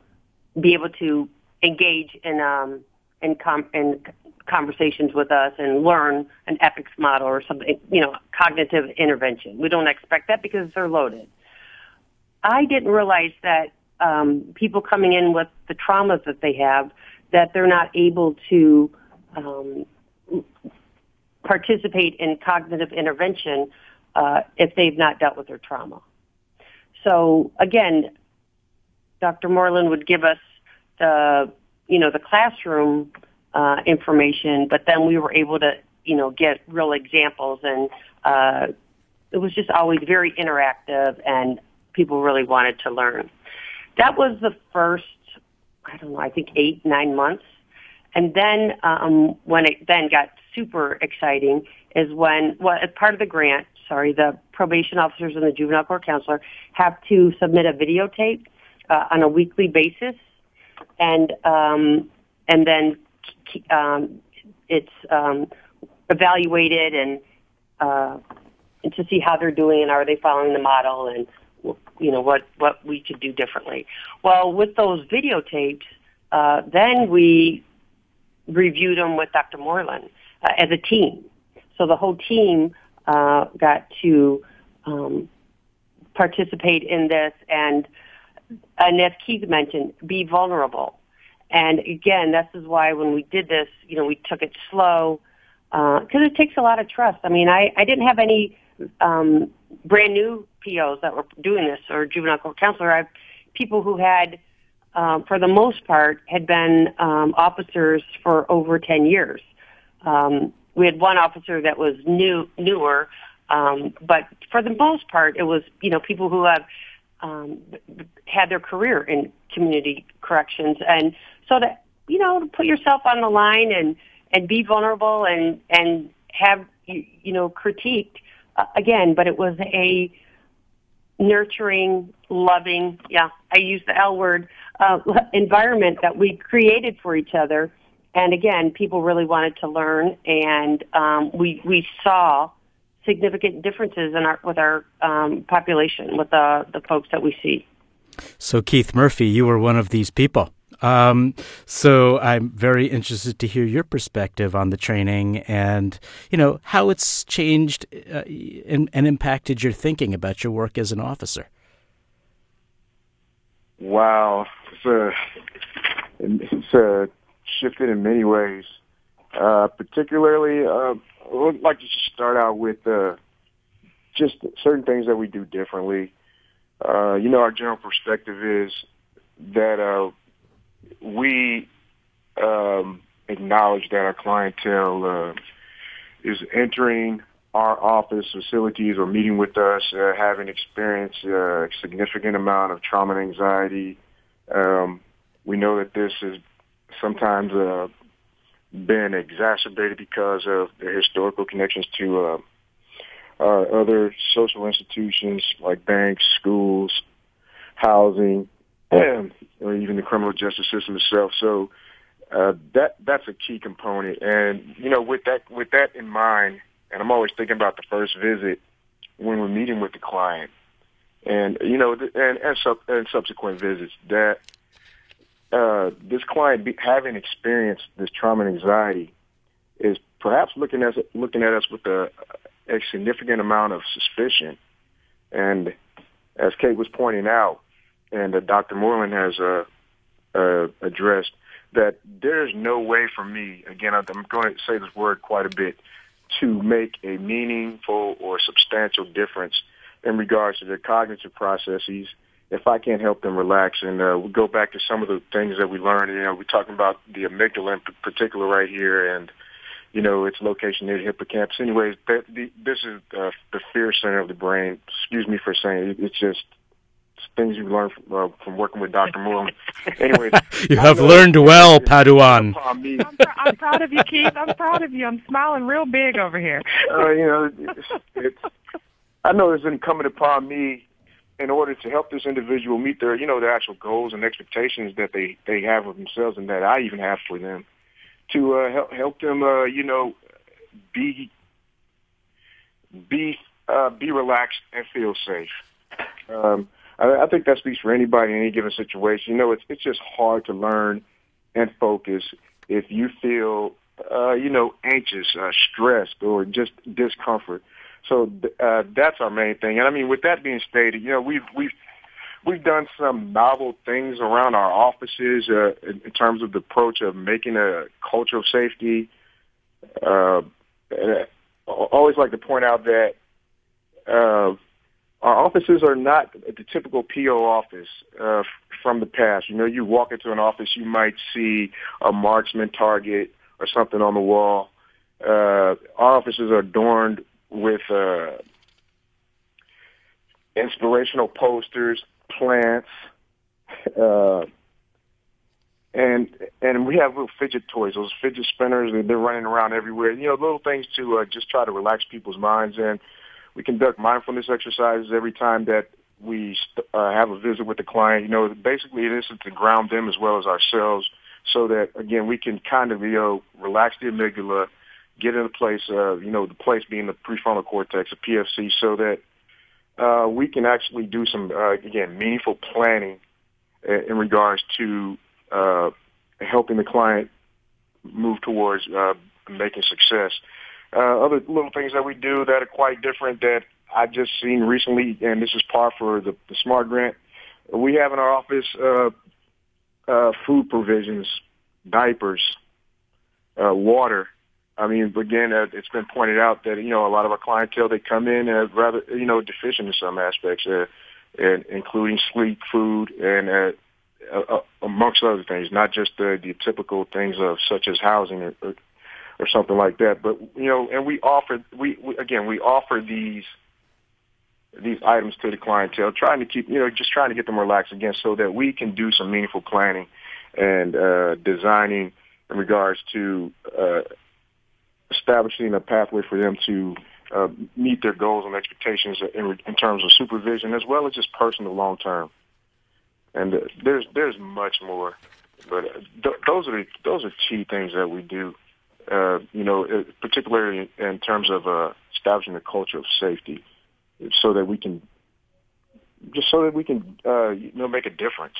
be able to engage in um, in, com- in conversations with us and learn an EPICS model or something, you know, cognitive intervention. We don't expect that because they're loaded. I didn't realize that um, people coming in with the traumas that they have, that they're not able to um, participate in cognitive intervention uh, if they've not dealt with their trauma. So, again, Doctor Moreland would give us the, you know, the classroom Uh, information, but then we were able to, you know, get real examples, and uh, it was just always very interactive, and people really wanted to learn. That was the first, I don't know, I think eight, nine months, and then um, when it then got super exciting is when, well, as part of the grant, sorry, the probation officers and the juvenile court counselor have to submit a videotape uh, on a weekly basis, and um, and then Um, it's um, evaluated and, uh, and to see how they're doing and are they following the model and, you know, what, what we could do differently. Well, with those videotapes, uh, then we reviewed them with Doctor Moreland uh, as a team. So the whole team uh, got to um, participate in this and, and, as Keith mentioned, be vulnerable. And again, this is why when we did this, you know, we took it slow because uh, it takes a lot of trust. I mean, I, I didn't have any um, brand new P Os that were doing this or juvenile court counselor. I have people who had, um, for the most part, had been um, officers for over ten years. Um, we had one officer that was new, newer, um, but for the most part, it was, you know, people who have um, had their career in community corrections. And so to, you know, to put yourself on the line and, and be vulnerable and, and have, you know, critiqued uh, again, but it was a nurturing, loving, yeah, I use the L word, uh, environment that we created for each other. And again, people really wanted to learn, and um, we we saw significant differences in our with our um, population, with the the folks that we see. So, Keith Murphy, you were one of these people. Um, so I'm very interested to hear your perspective on the training and, you know, how it's changed uh, and, and impacted your thinking about your work as an officer. Wow. It's, a, it's a shifted in many ways, uh, particularly uh, I would like to just start out with uh, just certain things that we do differently. Uh, you know, our general perspective is that uh, we um, acknowledge that our clientele uh, is entering our office facilities or meeting with us, uh, having experienced uh, a significant amount of trauma and anxiety. Um, we know that this has sometimes uh, been exacerbated because of their historical connections to uh, uh, other social institutions like banks, schools, housing, and, or even the criminal justice system itself. So uh, that that's a key component. And, you know, with that with that in mind, and I'm always thinking about the first visit when we're meeting with the client and, you know, and, and, sub, and subsequent visits, that uh, this client be, having experienced this trauma and anxiety is perhaps looking at, looking at us with a, a significant amount of suspicion. And as Kate was pointing out, and uh, Doctor Moreland has uh, uh, addressed, that there's no way for me, again, I'm going to say this word quite a bit, to make a meaningful or substantial difference in regards to their cognitive processes if I can't help them relax. And uh, we go back to some of the things that we learned. You know, we're talking about the amygdala in particular right here and, you know, its location near the hippocampus. Anyways, that, the, this is uh, the fear center of the brain. Excuse me for saying it, it's just... things you've learned from, uh, from working with Doctor Moreland. Anyways, you have learned well, Padawan. I'm, pr- I'm proud of you, Keith. I'm proud of you. I'm smiling real big over here. Uh, you know, it's, it's, I know it's incumbent upon me in order to help this individual meet their, you know, their actual goals and expectations that they, they have of themselves and that I even have for them, to uh, help help them, uh, you know, be be uh, be relaxed and feel safe. Um, I think that speaks for anybody in any given situation. You know, it's it's just hard to learn and focus if you feel, uh, you know, anxious, uh, stressed, or just discomfort. So th- uh, that's our main thing. And I mean, with that being stated, you know, we've we've we've done some novel things around our offices uh, in, in terms of the approach of making a culture of safety. Uh, and I always like to point out that. Uh, Our offices are not the typical P O office uh, from the past. You know, you walk into an office, you might see a marksman target or something on the wall. Uh, our offices are adorned with uh, inspirational posters, plants, uh, and and we have little fidget toys, those fidget spinners. They're running around everywhere. You know, little things to uh, just try to relax people's minds and. We conduct mindfulness exercises every time that we uh, have a visit with the client. You know, basically this is to ground them as well as ourselves so that, again, we can kind of, you know, relax the amygdala, get in a place, uh, you know, the place being the prefrontal cortex, the P F C, so that uh, we can actually do some, uh, again, meaningful planning in regards to uh, helping the client move towards uh, making success. Uh, other little things that we do that are quite different that I've just seen recently, and this is par for the, the SMART grant. We have in our office uh, uh, food provisions, diapers, uh, water. I mean, again, uh, it's been pointed out that, you know, a lot of our clientele, they come in uh, rather, you know, deficient in some aspects, uh, and including sleep, food, and uh, uh, amongst other things, not just uh, the typical things of such as housing or, or or something like that. But, you know, and we offer, we, we again, we offer these these items to the clientele, trying to keep, you know, just trying to get them relaxed again so that we can do some meaningful planning and uh, designing in regards to uh, establishing a pathway for them to uh, meet their goals and expectations in, in terms of supervision, as well as just personal long term. And uh, there's there's much more, but th- those are the, those are key things that we do. Uh, you know, particularly in terms of uh, establishing a culture of safety, so that we can just so that we can uh, you know make a difference.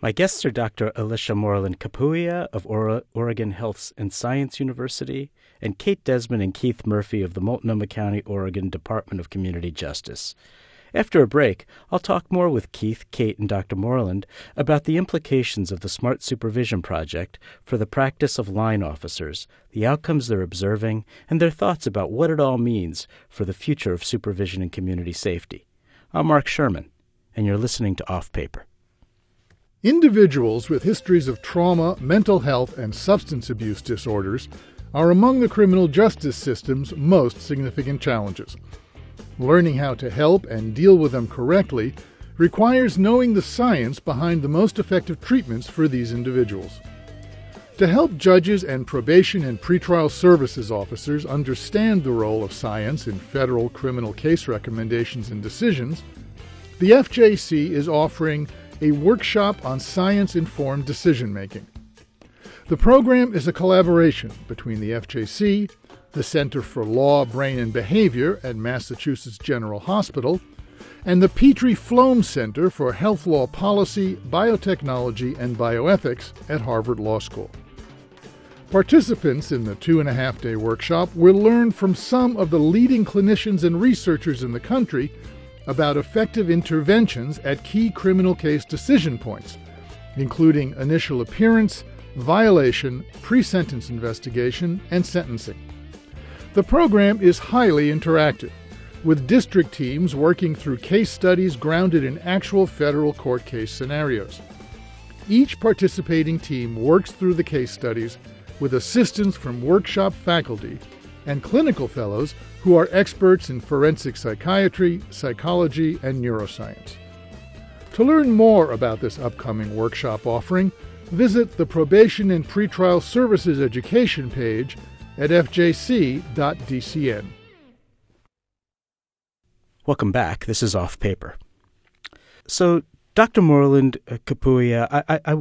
My guests are Doctor Alisha Moreland-Capuia of Oregon Health and Science University and Kate Desmond and Keith Murphy of the Multnomah County, Oregon Department of Community Justice. After a break, I'll talk more with Keith, Kate, and Doctor Moreland about the implications of the Smart Supervision Project for the practice of line officers, the outcomes they're observing, and their thoughts about what it all means for the future of supervision and community safety. I'm Mark Sherman, and you're listening to Off Paper. Individuals with histories of trauma, mental health, and substance abuse disorders are among the criminal justice system's most significant challenges. Learning how to help and deal with them correctly requires knowing the science behind the most effective treatments for these individuals. To help judges and probation and pretrial services officers understand the role of science in federal criminal case recommendations and decisions, the F J C is offering a workshop on science-informed decision-making. The program is a collaboration between the F J C, the Center for Law, Brain, and Behavior at Massachusetts General Hospital, and the Petrie Floem Center for Health Law Policy, Biotechnology, and Bioethics at Harvard Law School. Participants in the two-and-a-half-day workshop will learn from some of the leading clinicians and researchers in the country about effective interventions at key criminal case decision points, including initial appearance, violation, pre-sentence investigation, and sentencing. The program is highly interactive, with district teams working through case studies grounded in actual federal court case scenarios. Each participating team works through the case studies with assistance from workshop faculty and clinical fellows who are experts in forensic psychiatry, psychology, and neuroscience. To learn more about this upcoming workshop offering, visit the Probation and Pretrial Services Education page at f j c dot d c n. Welcome back. This is Off Paper. So, Doctor Moreland-Capuia, I, I, I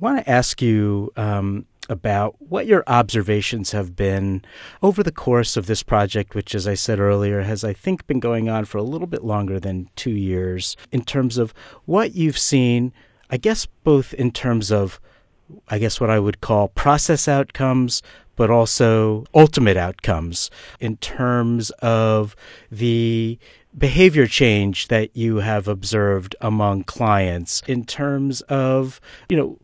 want to ask you um, about what your observations have been over the course of this project, which, as I said earlier, has, I think, been going on for a little bit longer than two years, in terms of what you've seen, I guess, both in terms of, I guess, what I would call process outcomes, but also ultimate outcomes in terms of the behavior change that you have observed among clients, in terms of, you know,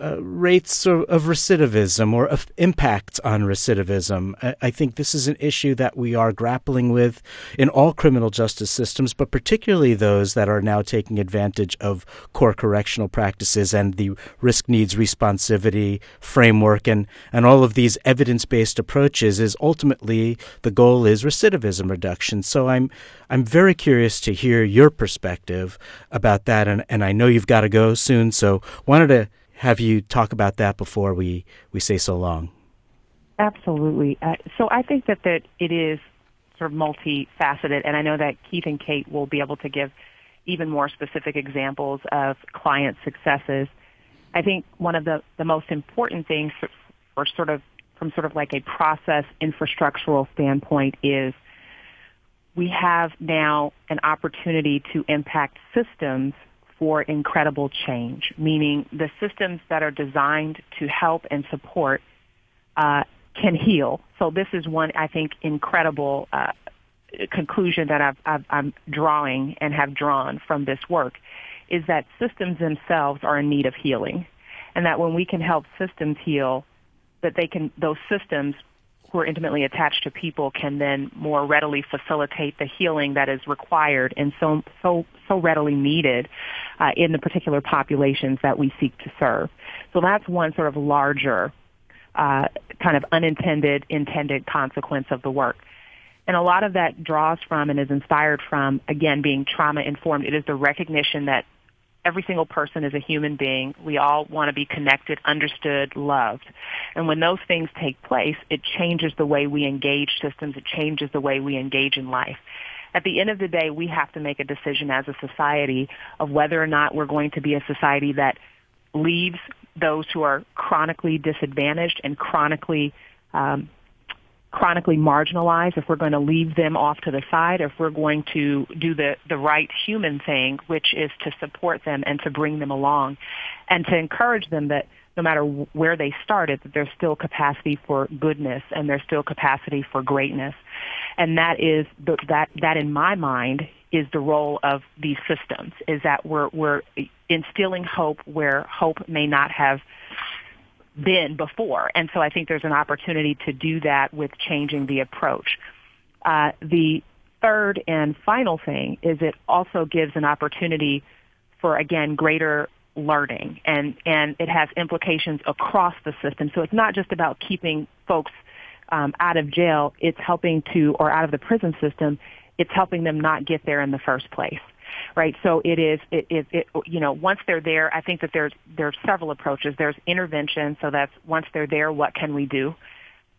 Uh, rates of, of recidivism or of impacts on recidivism. I, I think this is an issue that we are grappling with in all criminal justice systems, but particularly those that are now taking advantage of core correctional practices and the risk needs responsivity framework and, and all of these evidence-based approaches is ultimately the goal is recidivism reduction. So I'm I'm very curious to hear your perspective about that, and, and I know you've got to go soon, so wanted to have you talk about that before we, we say so long. Absolutely. Uh, so I think that, that it is sort of multifaceted, and I know that Keith and Kate will be able to give even more specific examples of client successes. I think one of the, the most important things for, for sort of from sort of like a process infrastructural standpoint is we have now an opportunity to impact systems for incredible change, meaning the systems that are designed to help and support uh, can heal. So this is one, I think, incredible uh, conclusion that I've, I've, I'm drawing and have drawn from this work, is that systems themselves are in need of healing, and that when we can help systems heal, that they can, those systems who are intimately attached to people can then more readily facilitate the healing that is required and so so so readily needed uh, in the particular populations that we seek to serve. So that's one sort of larger uh, kind of unintended, intended consequence of the work. And a lot of that draws from and is inspired from, again, being trauma-informed. It is the recognition that every single person is a human being. We all want to be connected, understood, loved. And when those things take place, it changes the way we engage systems. It changes the way we engage in life. At the end of the day, we have to make a decision as a society of whether or not we're going to be a society that leaves those who are chronically disadvantaged and chronically um, chronically marginalized, if we're going to leave them off to the side, if we're going to do the, the right human thing, which is to support them and to bring them along and to encourage them that no matter where they started, that there's still capacity for goodness and there's still capacity for greatness. And that is the, that that in my mind is the role of these systems, is that we're we're instilling hope where hope may not have been before. And so I think there's an opportunity to do that with changing the approach. Uh, the third and final thing is it also gives an opportunity for, again, greater learning, and, and it has implications across the system. So it's not just about keeping folks um, out of jail, it's helping to, or out of the prison system, it's helping them not get there in the first place. Right, so it is. It, it, it, you know, once they're there, I think that there's there's several approaches. There's intervention, so that's once they're there, what can we do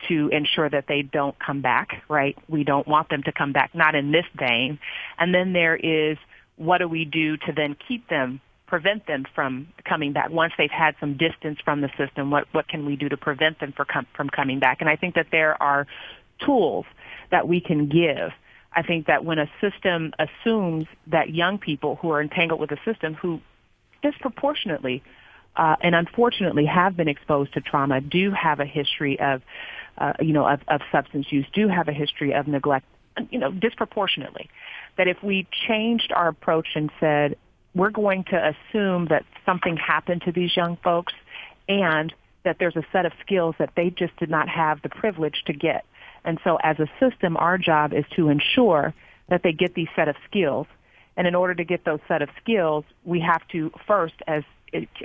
to ensure that they don't come back? Right, we don't want them to come back, not in this vein. And then there is what do we do to then keep them, prevent them from coming back once they've had some distance from the system. What what can we do to prevent them for com- from coming back? And I think that there are tools that we can give. I think that when a system assumes that young people who are entangled with a system who disproportionately uh, and unfortunately have been exposed to trauma do have a history of, uh, you know, of, of substance use, do have a history of neglect, you know, disproportionately, that if we changed our approach and said, we're going to assume that something happened to these young folks and that there's a set of skills that they just did not have the privilege to get. And so as a system, our job is to ensure that they get these set of skills. And in order to get those set of skills, we have to first, as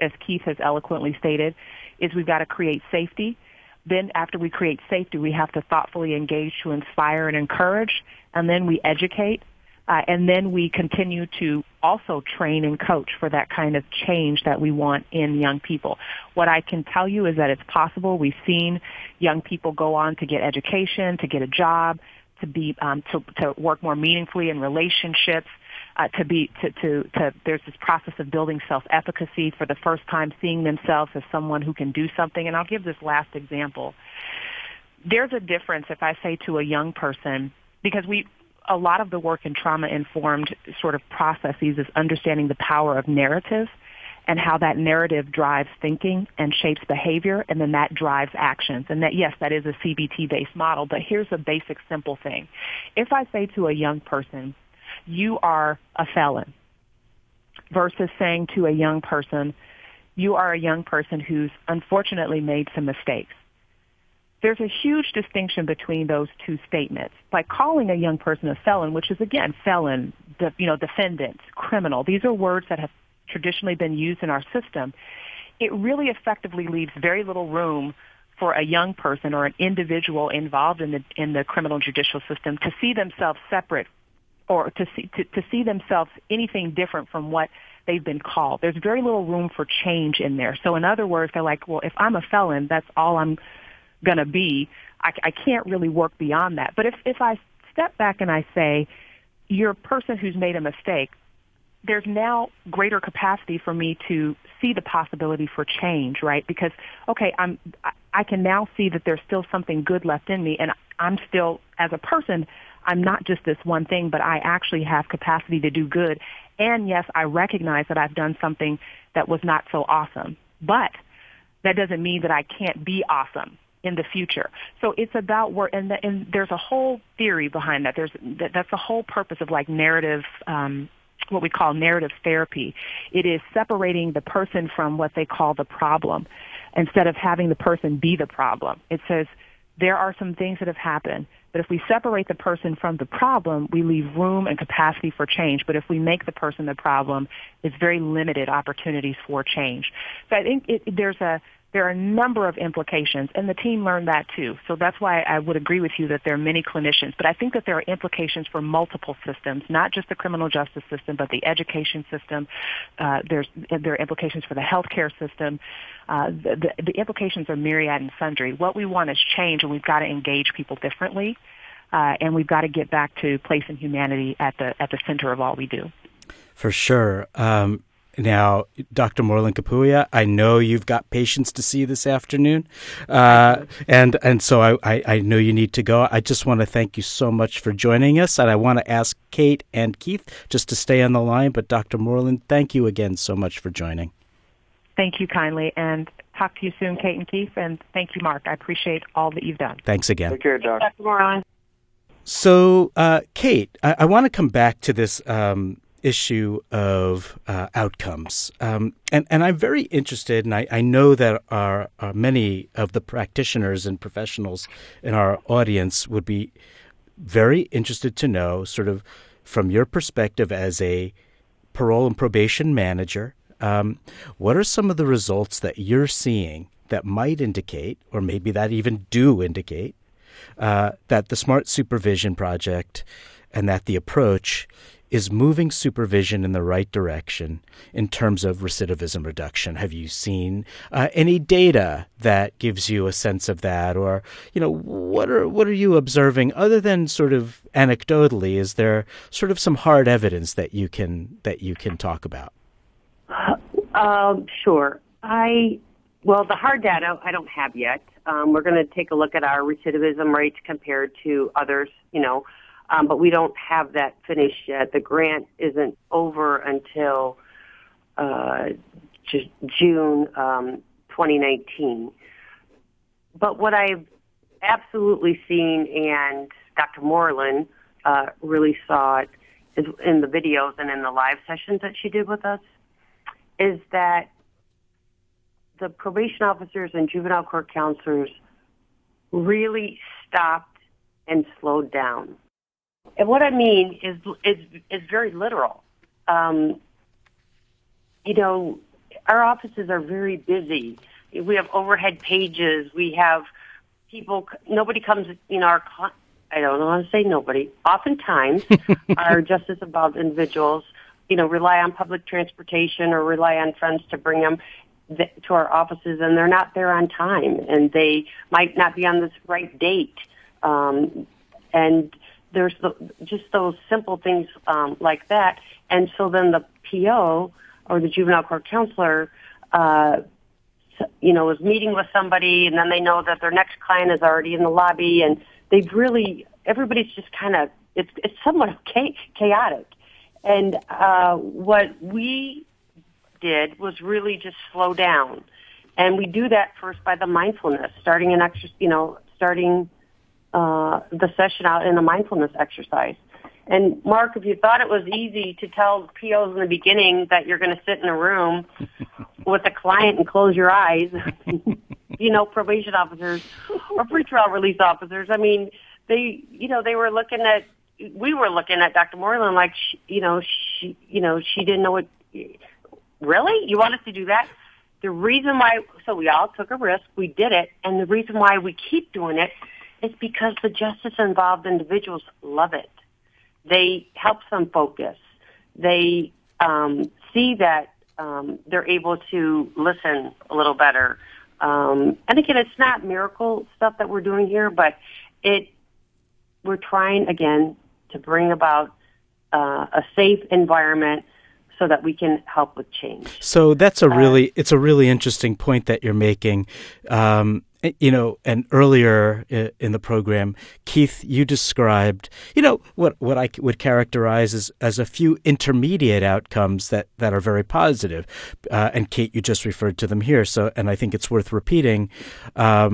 as Keith has eloquently stated, is we've got to create safety. Then after we create safety, we have to thoughtfully engage to inspire and encourage. And then we educate. Uh, and then we continue to also train and coach for that kind of change that we want in young people. What I can tell you is that it's possible. We've seen young people go on to get education, to get a job, to be um, to, to work more meaningfully in relationships. Uh, to be to, to to there's this process of building self-efficacy for the first time, seeing themselves as someone who can do something. And I'll give this last example. There's a difference if I say to a young person, because we. A lot of the work in trauma-informed sort of processes is understanding the power of narrative and how that narrative drives thinking and shapes behavior, and then that drives actions. And that, yes, that is a C B T-based model, but here's a basic, simple thing. If I say to a young person, you are a felon, versus saying to a young person, you are a young person who's unfortunately made some mistakes. There's a huge distinction between those two statements. By calling a young person a felon, which is, again, felon, de- you know, defendant, criminal, these are words that have traditionally been used in our system, it really effectively leaves very little room for a young person or an individual involved in the in the criminal judicial system to see themselves separate or to see, to, to see themselves anything different from what they've been called. There's very little room for change in there. So in other words, they're like, well, if I'm a felon, that's all I'm going to be. I, I can't really work beyond that. But if, if I step back and I say, you're a person who's made a mistake, there's now greater capacity for me to see the possibility for change, right? Because, okay, I'm, I can now see that there's still something good left in me, and I'm still, as a person, I'm not just this one thing, but I actually have capacity to do good. And yes, I recognize that I've done something that was not so awesome, but that doesn't mean that I can't be awesome in the future. So it's about where, and, the, and there's a whole theory behind that. There's that, that's the whole purpose of like narrative, um, what we call narrative therapy. It is separating the person from what they call the problem, instead of having the person be the problem. It says there are some things that have happened, but if we separate the person from the problem, we leave room and capacity for change. But if we make the person the problem, it's very limited opportunities for change. So I think it, there's a there are a number of implications, and the team learned that too. So that's why I would agree with you that there are many clinicians. But I think that there are implications for multiple systems, not just the criminal justice system, but the education system. Uh, there's there are implications for the healthcare system. Uh, the, the, the implications are myriad and sundry. What we want is change, and we've got to engage people differently, uh, and we've got to get back to place and humanity at the at the center of all we do. For sure. Um Now, Doctor Moreland-Capuia, I know you've got patients to see this afternoon, uh, and and so I, I, I know you need to go. I just want to thank you so much for joining us, and I want to ask Kate and Keith just to stay on the line. But Doctor Moreland, thank you again so much for joining. Thank you kindly, and talk to you soon, Kate and Keith, and thank you, Mark. I appreciate all that you've done. Thanks again. Take care, Doctor Moreland. So, uh, Kate, I, I want to come back to this um issue of uh, outcomes. Um, and, and I'm very interested, and I, I know that our, our many of the practitioners and professionals in our audience would be very interested to know, sort of from your perspective as a parole and probation manager, um, what are some of the results that you're seeing that might indicate, or maybe that even do indicate, uh, that the Smart Supervision Project and that the approach is moving supervision in the right direction in terms of recidivism reduction? Have you seen uh, any data that gives you a sense of that? Or, you know, what are what are you observing other than sort of anecdotally? Is there sort of some hard evidence that you can that you can talk about? Uh, sure. I well, the hard data I don't have yet. Um, we're going to take a look at our recidivism rates compared to others, you know, Um, but we don't have that finished yet. The grant isn't over until uh, j- June um, twenty nineteen. But what I've absolutely seen, and Doctor Moreland uh, really saw it is in the videos and in the live sessions that she did with us, is that the probation officers and juvenile court counselors really stopped and slowed down. And what I mean is is, is very literal. Um, you know, our offices are very busy. We have overhead pages. We have people. Nobody comes. You know, our I don't want to say nobody. Oftentimes, our justice-involved individuals, you know, rely on public transportation or rely on friends to bring them th- to our offices, and they're not there on time, and they might not be on this right date, um, and. There's the, just those simple things um, like that. And so then the P O or the juvenile court counselor, uh, you know, is meeting with somebody, and then they know that their next client is already in the lobby, and they've really, everybody's just kind of, it's, it's somewhat chaotic. And uh, what we did was really just slow down. And we do that first by the mindfulness, starting an extra, you know, starting... Uh, the session out in a mindfulness exercise. And Mark, if you thought it was easy to tell P Os in the beginning that you're going to sit in a room with a client and close your eyes, you know, probation officers or pretrial release officers, I mean, they, you know, they were looking at, we were looking at Doctor Moreland like, she, you know, she, you know, she didn't know what, really? You want us to do that? The reason why, so we all took a risk, we did it, and the reason why we keep doing it, it's because the justice-involved individuals love it. They help them focus. They um, see that um, they're able to listen a little better. Um, and again, it's not miracle stuff that we're doing here, but it we're trying, again, to bring about uh, a safe environment so that we can help with change. So that's a really uh, it's a really interesting point that you're making. Um, You know, and earlier in the program, Keith, you described, you know, what, what I would characterize as, as a few intermediate outcomes that, that are very positive. Uh, and Kate, you just referred to them here. So, and I think it's worth repeating, um,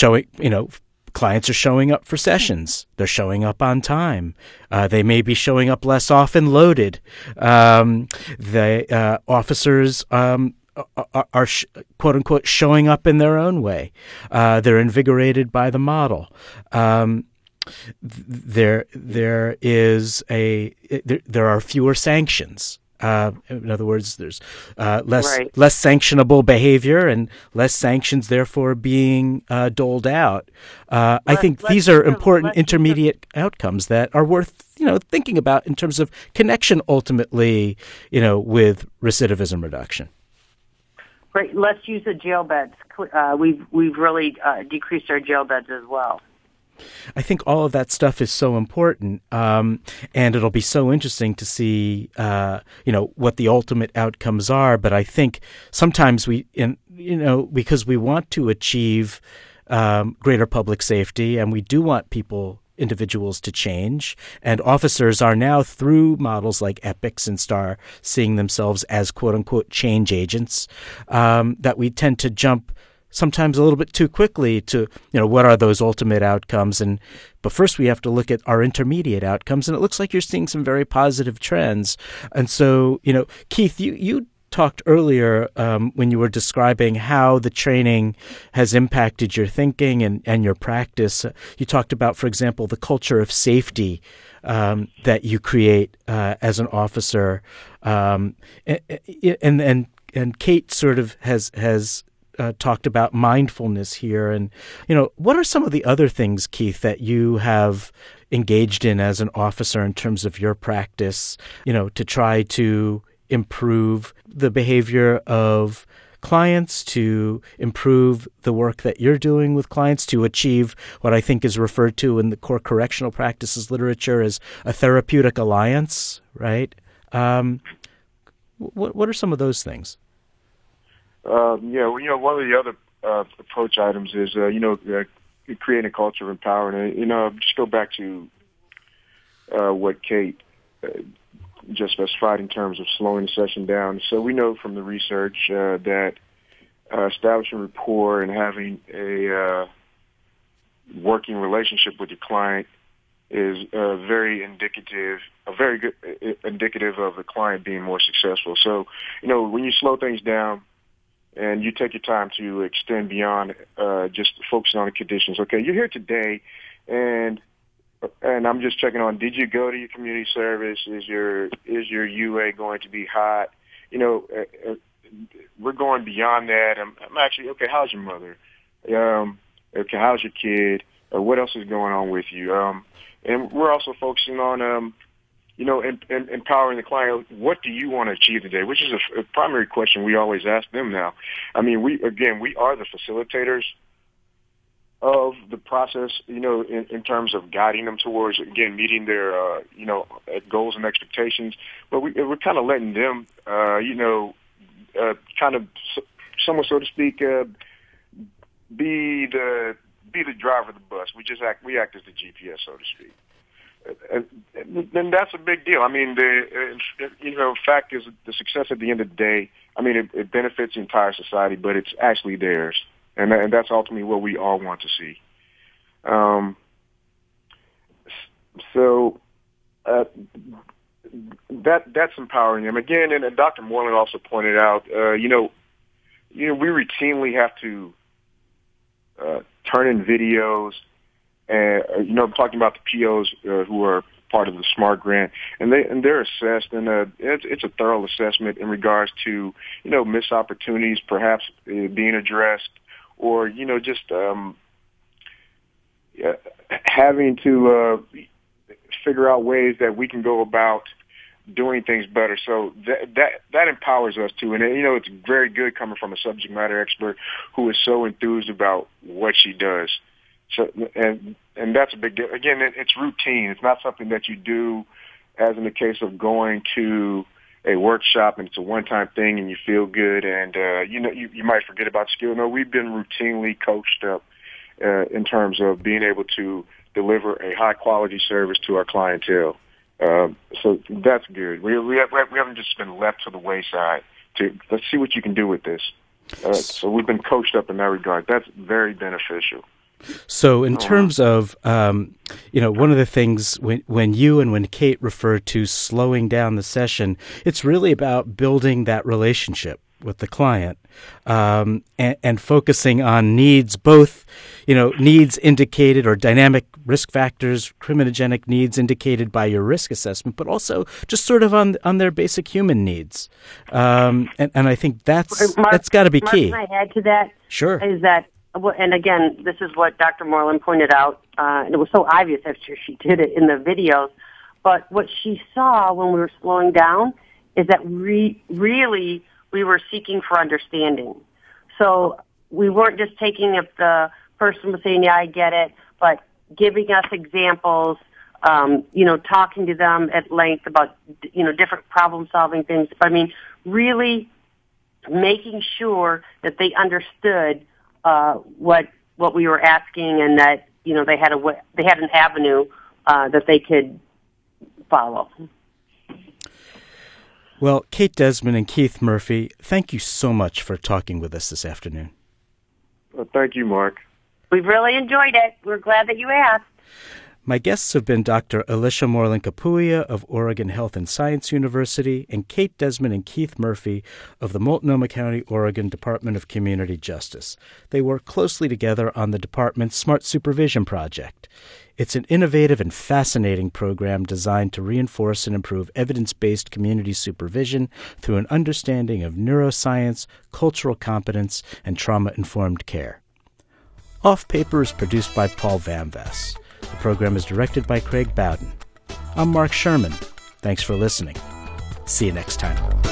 showing, you know, clients are showing up for sessions. They're showing up on time. Uh, they may be showing up less often loaded. Um, the uh, officers... Um, Are, are quote unquote showing up in their own way. Uh, they're invigorated by the model. Um, there, there is a there, there are fewer sanctions. Uh, in other words, there's uh, less right. less sanctionable behavior and less sanctions, therefore, being uh, doled out. Uh, I think these are important intermediate outcomes that are worth, you know, thinking about in terms of connection, ultimately, you know, with recidivism reduction. Right. Let's use the jail beds. Uh, we've we've really uh, decreased our jail beds as well. I think all of that stuff is so important, um, and it'll be so interesting to see, uh, you know, what the ultimate outcomes are. But I think sometimes we, in, you know, because we want to achieve um, greater public safety, and we do want people, individuals to change, and officers are now, through models like EPICS and STAR, seeing themselves as quote-unquote change agents, um, that we tend to jump sometimes a little bit too quickly to, you know, what are those ultimate outcomes? And but first we have to look at our intermediate outcomes, and it looks like you're seeing some very positive trends. And so, you know, Keith, you, you talked earlier um, when you were describing how the training has impacted your thinking and, and your practice. You talked about, for example, the culture of safety um, that you create uh, as an officer. Um, and, and, and Kate sort of has... has Uh, talked about mindfulness here. And, you know, what are some of the other things, Keith, that you have engaged in as an officer in terms of your practice, you know, to try to improve the behavior of clients, to improve the work that you're doing with clients, to achieve what I think is referred to in the core correctional practices literature as a therapeutic alliance, right? Um, what, what are some of those things? Um, yeah, well, you know, one of the other uh, approach items is, uh, you know, uh, creating a culture of empowerment. You know, just go back to uh, what Kate uh, just specified in terms of slowing the session down. So we know from the research uh, that uh, establishing rapport and having a uh, working relationship with your client is uh, very indicative, a very good uh, indicative of the client being more successful. So, you know, when you slow things down, and you take your time to extend beyond uh, just focusing on the conditions. Okay, you're here today, and and I'm just checking on, did you go to your community service? Is your is your U A going to be hot? You know, uh, uh, we're going beyond that. I'm, I'm actually, okay, how's your mother? Um, okay, how's your kid? Uh, what else is going on with you? Um, and we're also focusing on, um, you know, in, in empowering the client. What do you want to achieve today? Which is a, a primary question we always ask them now. I mean, we again, we are the facilitators of the process, you know, in, in terms of guiding them towards, again, meeting their, uh, you know, goals and expectations. But we, we're kind of letting them, uh, you know, uh, kind of, somewhat, so to speak, uh, be the be the driver of the bus. We just act, we act as the G P S, so to speak. Then that's a big deal. I mean, the you know fact is the success at the end of the day, I mean, it, it benefits the entire society, but it's actually theirs, and, and that's ultimately what we all want to see. Um, so uh, that that's empowering them again. And, and Doctor Moreland also pointed out, uh, you know, you know, we routinely have to uh, turn in videos. And, you know, I'm talking about the P Os uh, who are part of the SMART grant, and they and they're assessed, and uh, it's, it's a thorough assessment in regards to, you know, missed opportunities perhaps uh, being addressed, or, you know, just um, uh, having to uh, figure out ways that we can go about doing things better. So that that that empowers us too, and, you know, it's very good coming from a subject matter expert who is so enthused about what she does. So, and and that's a big deal. Again, it, it's routine. It's not something that you do, as in the case of going to a workshop and it's a one-time thing and you feel good and, uh, you know, you, you might forget about skill. No, we've been routinely coached up uh, in terms of being able to deliver a high-quality service to our clientele. Um, so that's good. We, we, have, we haven't just been left to the wayside to, let's see what you can do with this. Uh, so we've been coached up in that regard. That's very beneficial. So in terms of, um, you know, one of the things when, when you and when Kate refer to slowing down the session, it's really about building that relationship with the client, um, and, and focusing on needs, both, you know, needs indicated or dynamic risk factors, criminogenic needs indicated by your risk assessment, but also just sort of on on their basic human needs. Um, and, and I think that's Mark, that's got to be Mark, key. Can I add to that? Sure. Is that, and again, this is what Doctor Moreland pointed out, uh, and it was so obvious after she did it in the videos, but what she saw when we were slowing down is that we really we were seeking for understanding. So we weren't just taking if the person was saying, yeah, I get it, but giving us examples, um, you know, talking to them at length about, you know, different problem-solving things. I mean, really making sure that they understood uh, what what we were asking and that, you know, they had a they had an avenue uh, that they could follow. Well, Kate Desmond and Keith Murphy, thank you so much for talking with us this afternoon. Well, thank you, Mark. We've really enjoyed it. We're glad that you asked. My guests have been Doctor Alisha Moreland-Capuia of Oregon Health and Science University and Kate Desmond and Keith Murphy of the Multnomah County, Oregon Department of Community Justice. They work closely together on the department's Smart Supervision Project. It's an innovative and fascinating program designed to reinforce and improve evidence-based community supervision through an understanding of neuroscience, cultural competence, and trauma-informed care. Off Paper is produced by Paul Vamvas. The program is directed by Craig Bowden. I'm Mark Sherman. Thanks for listening. See you next time.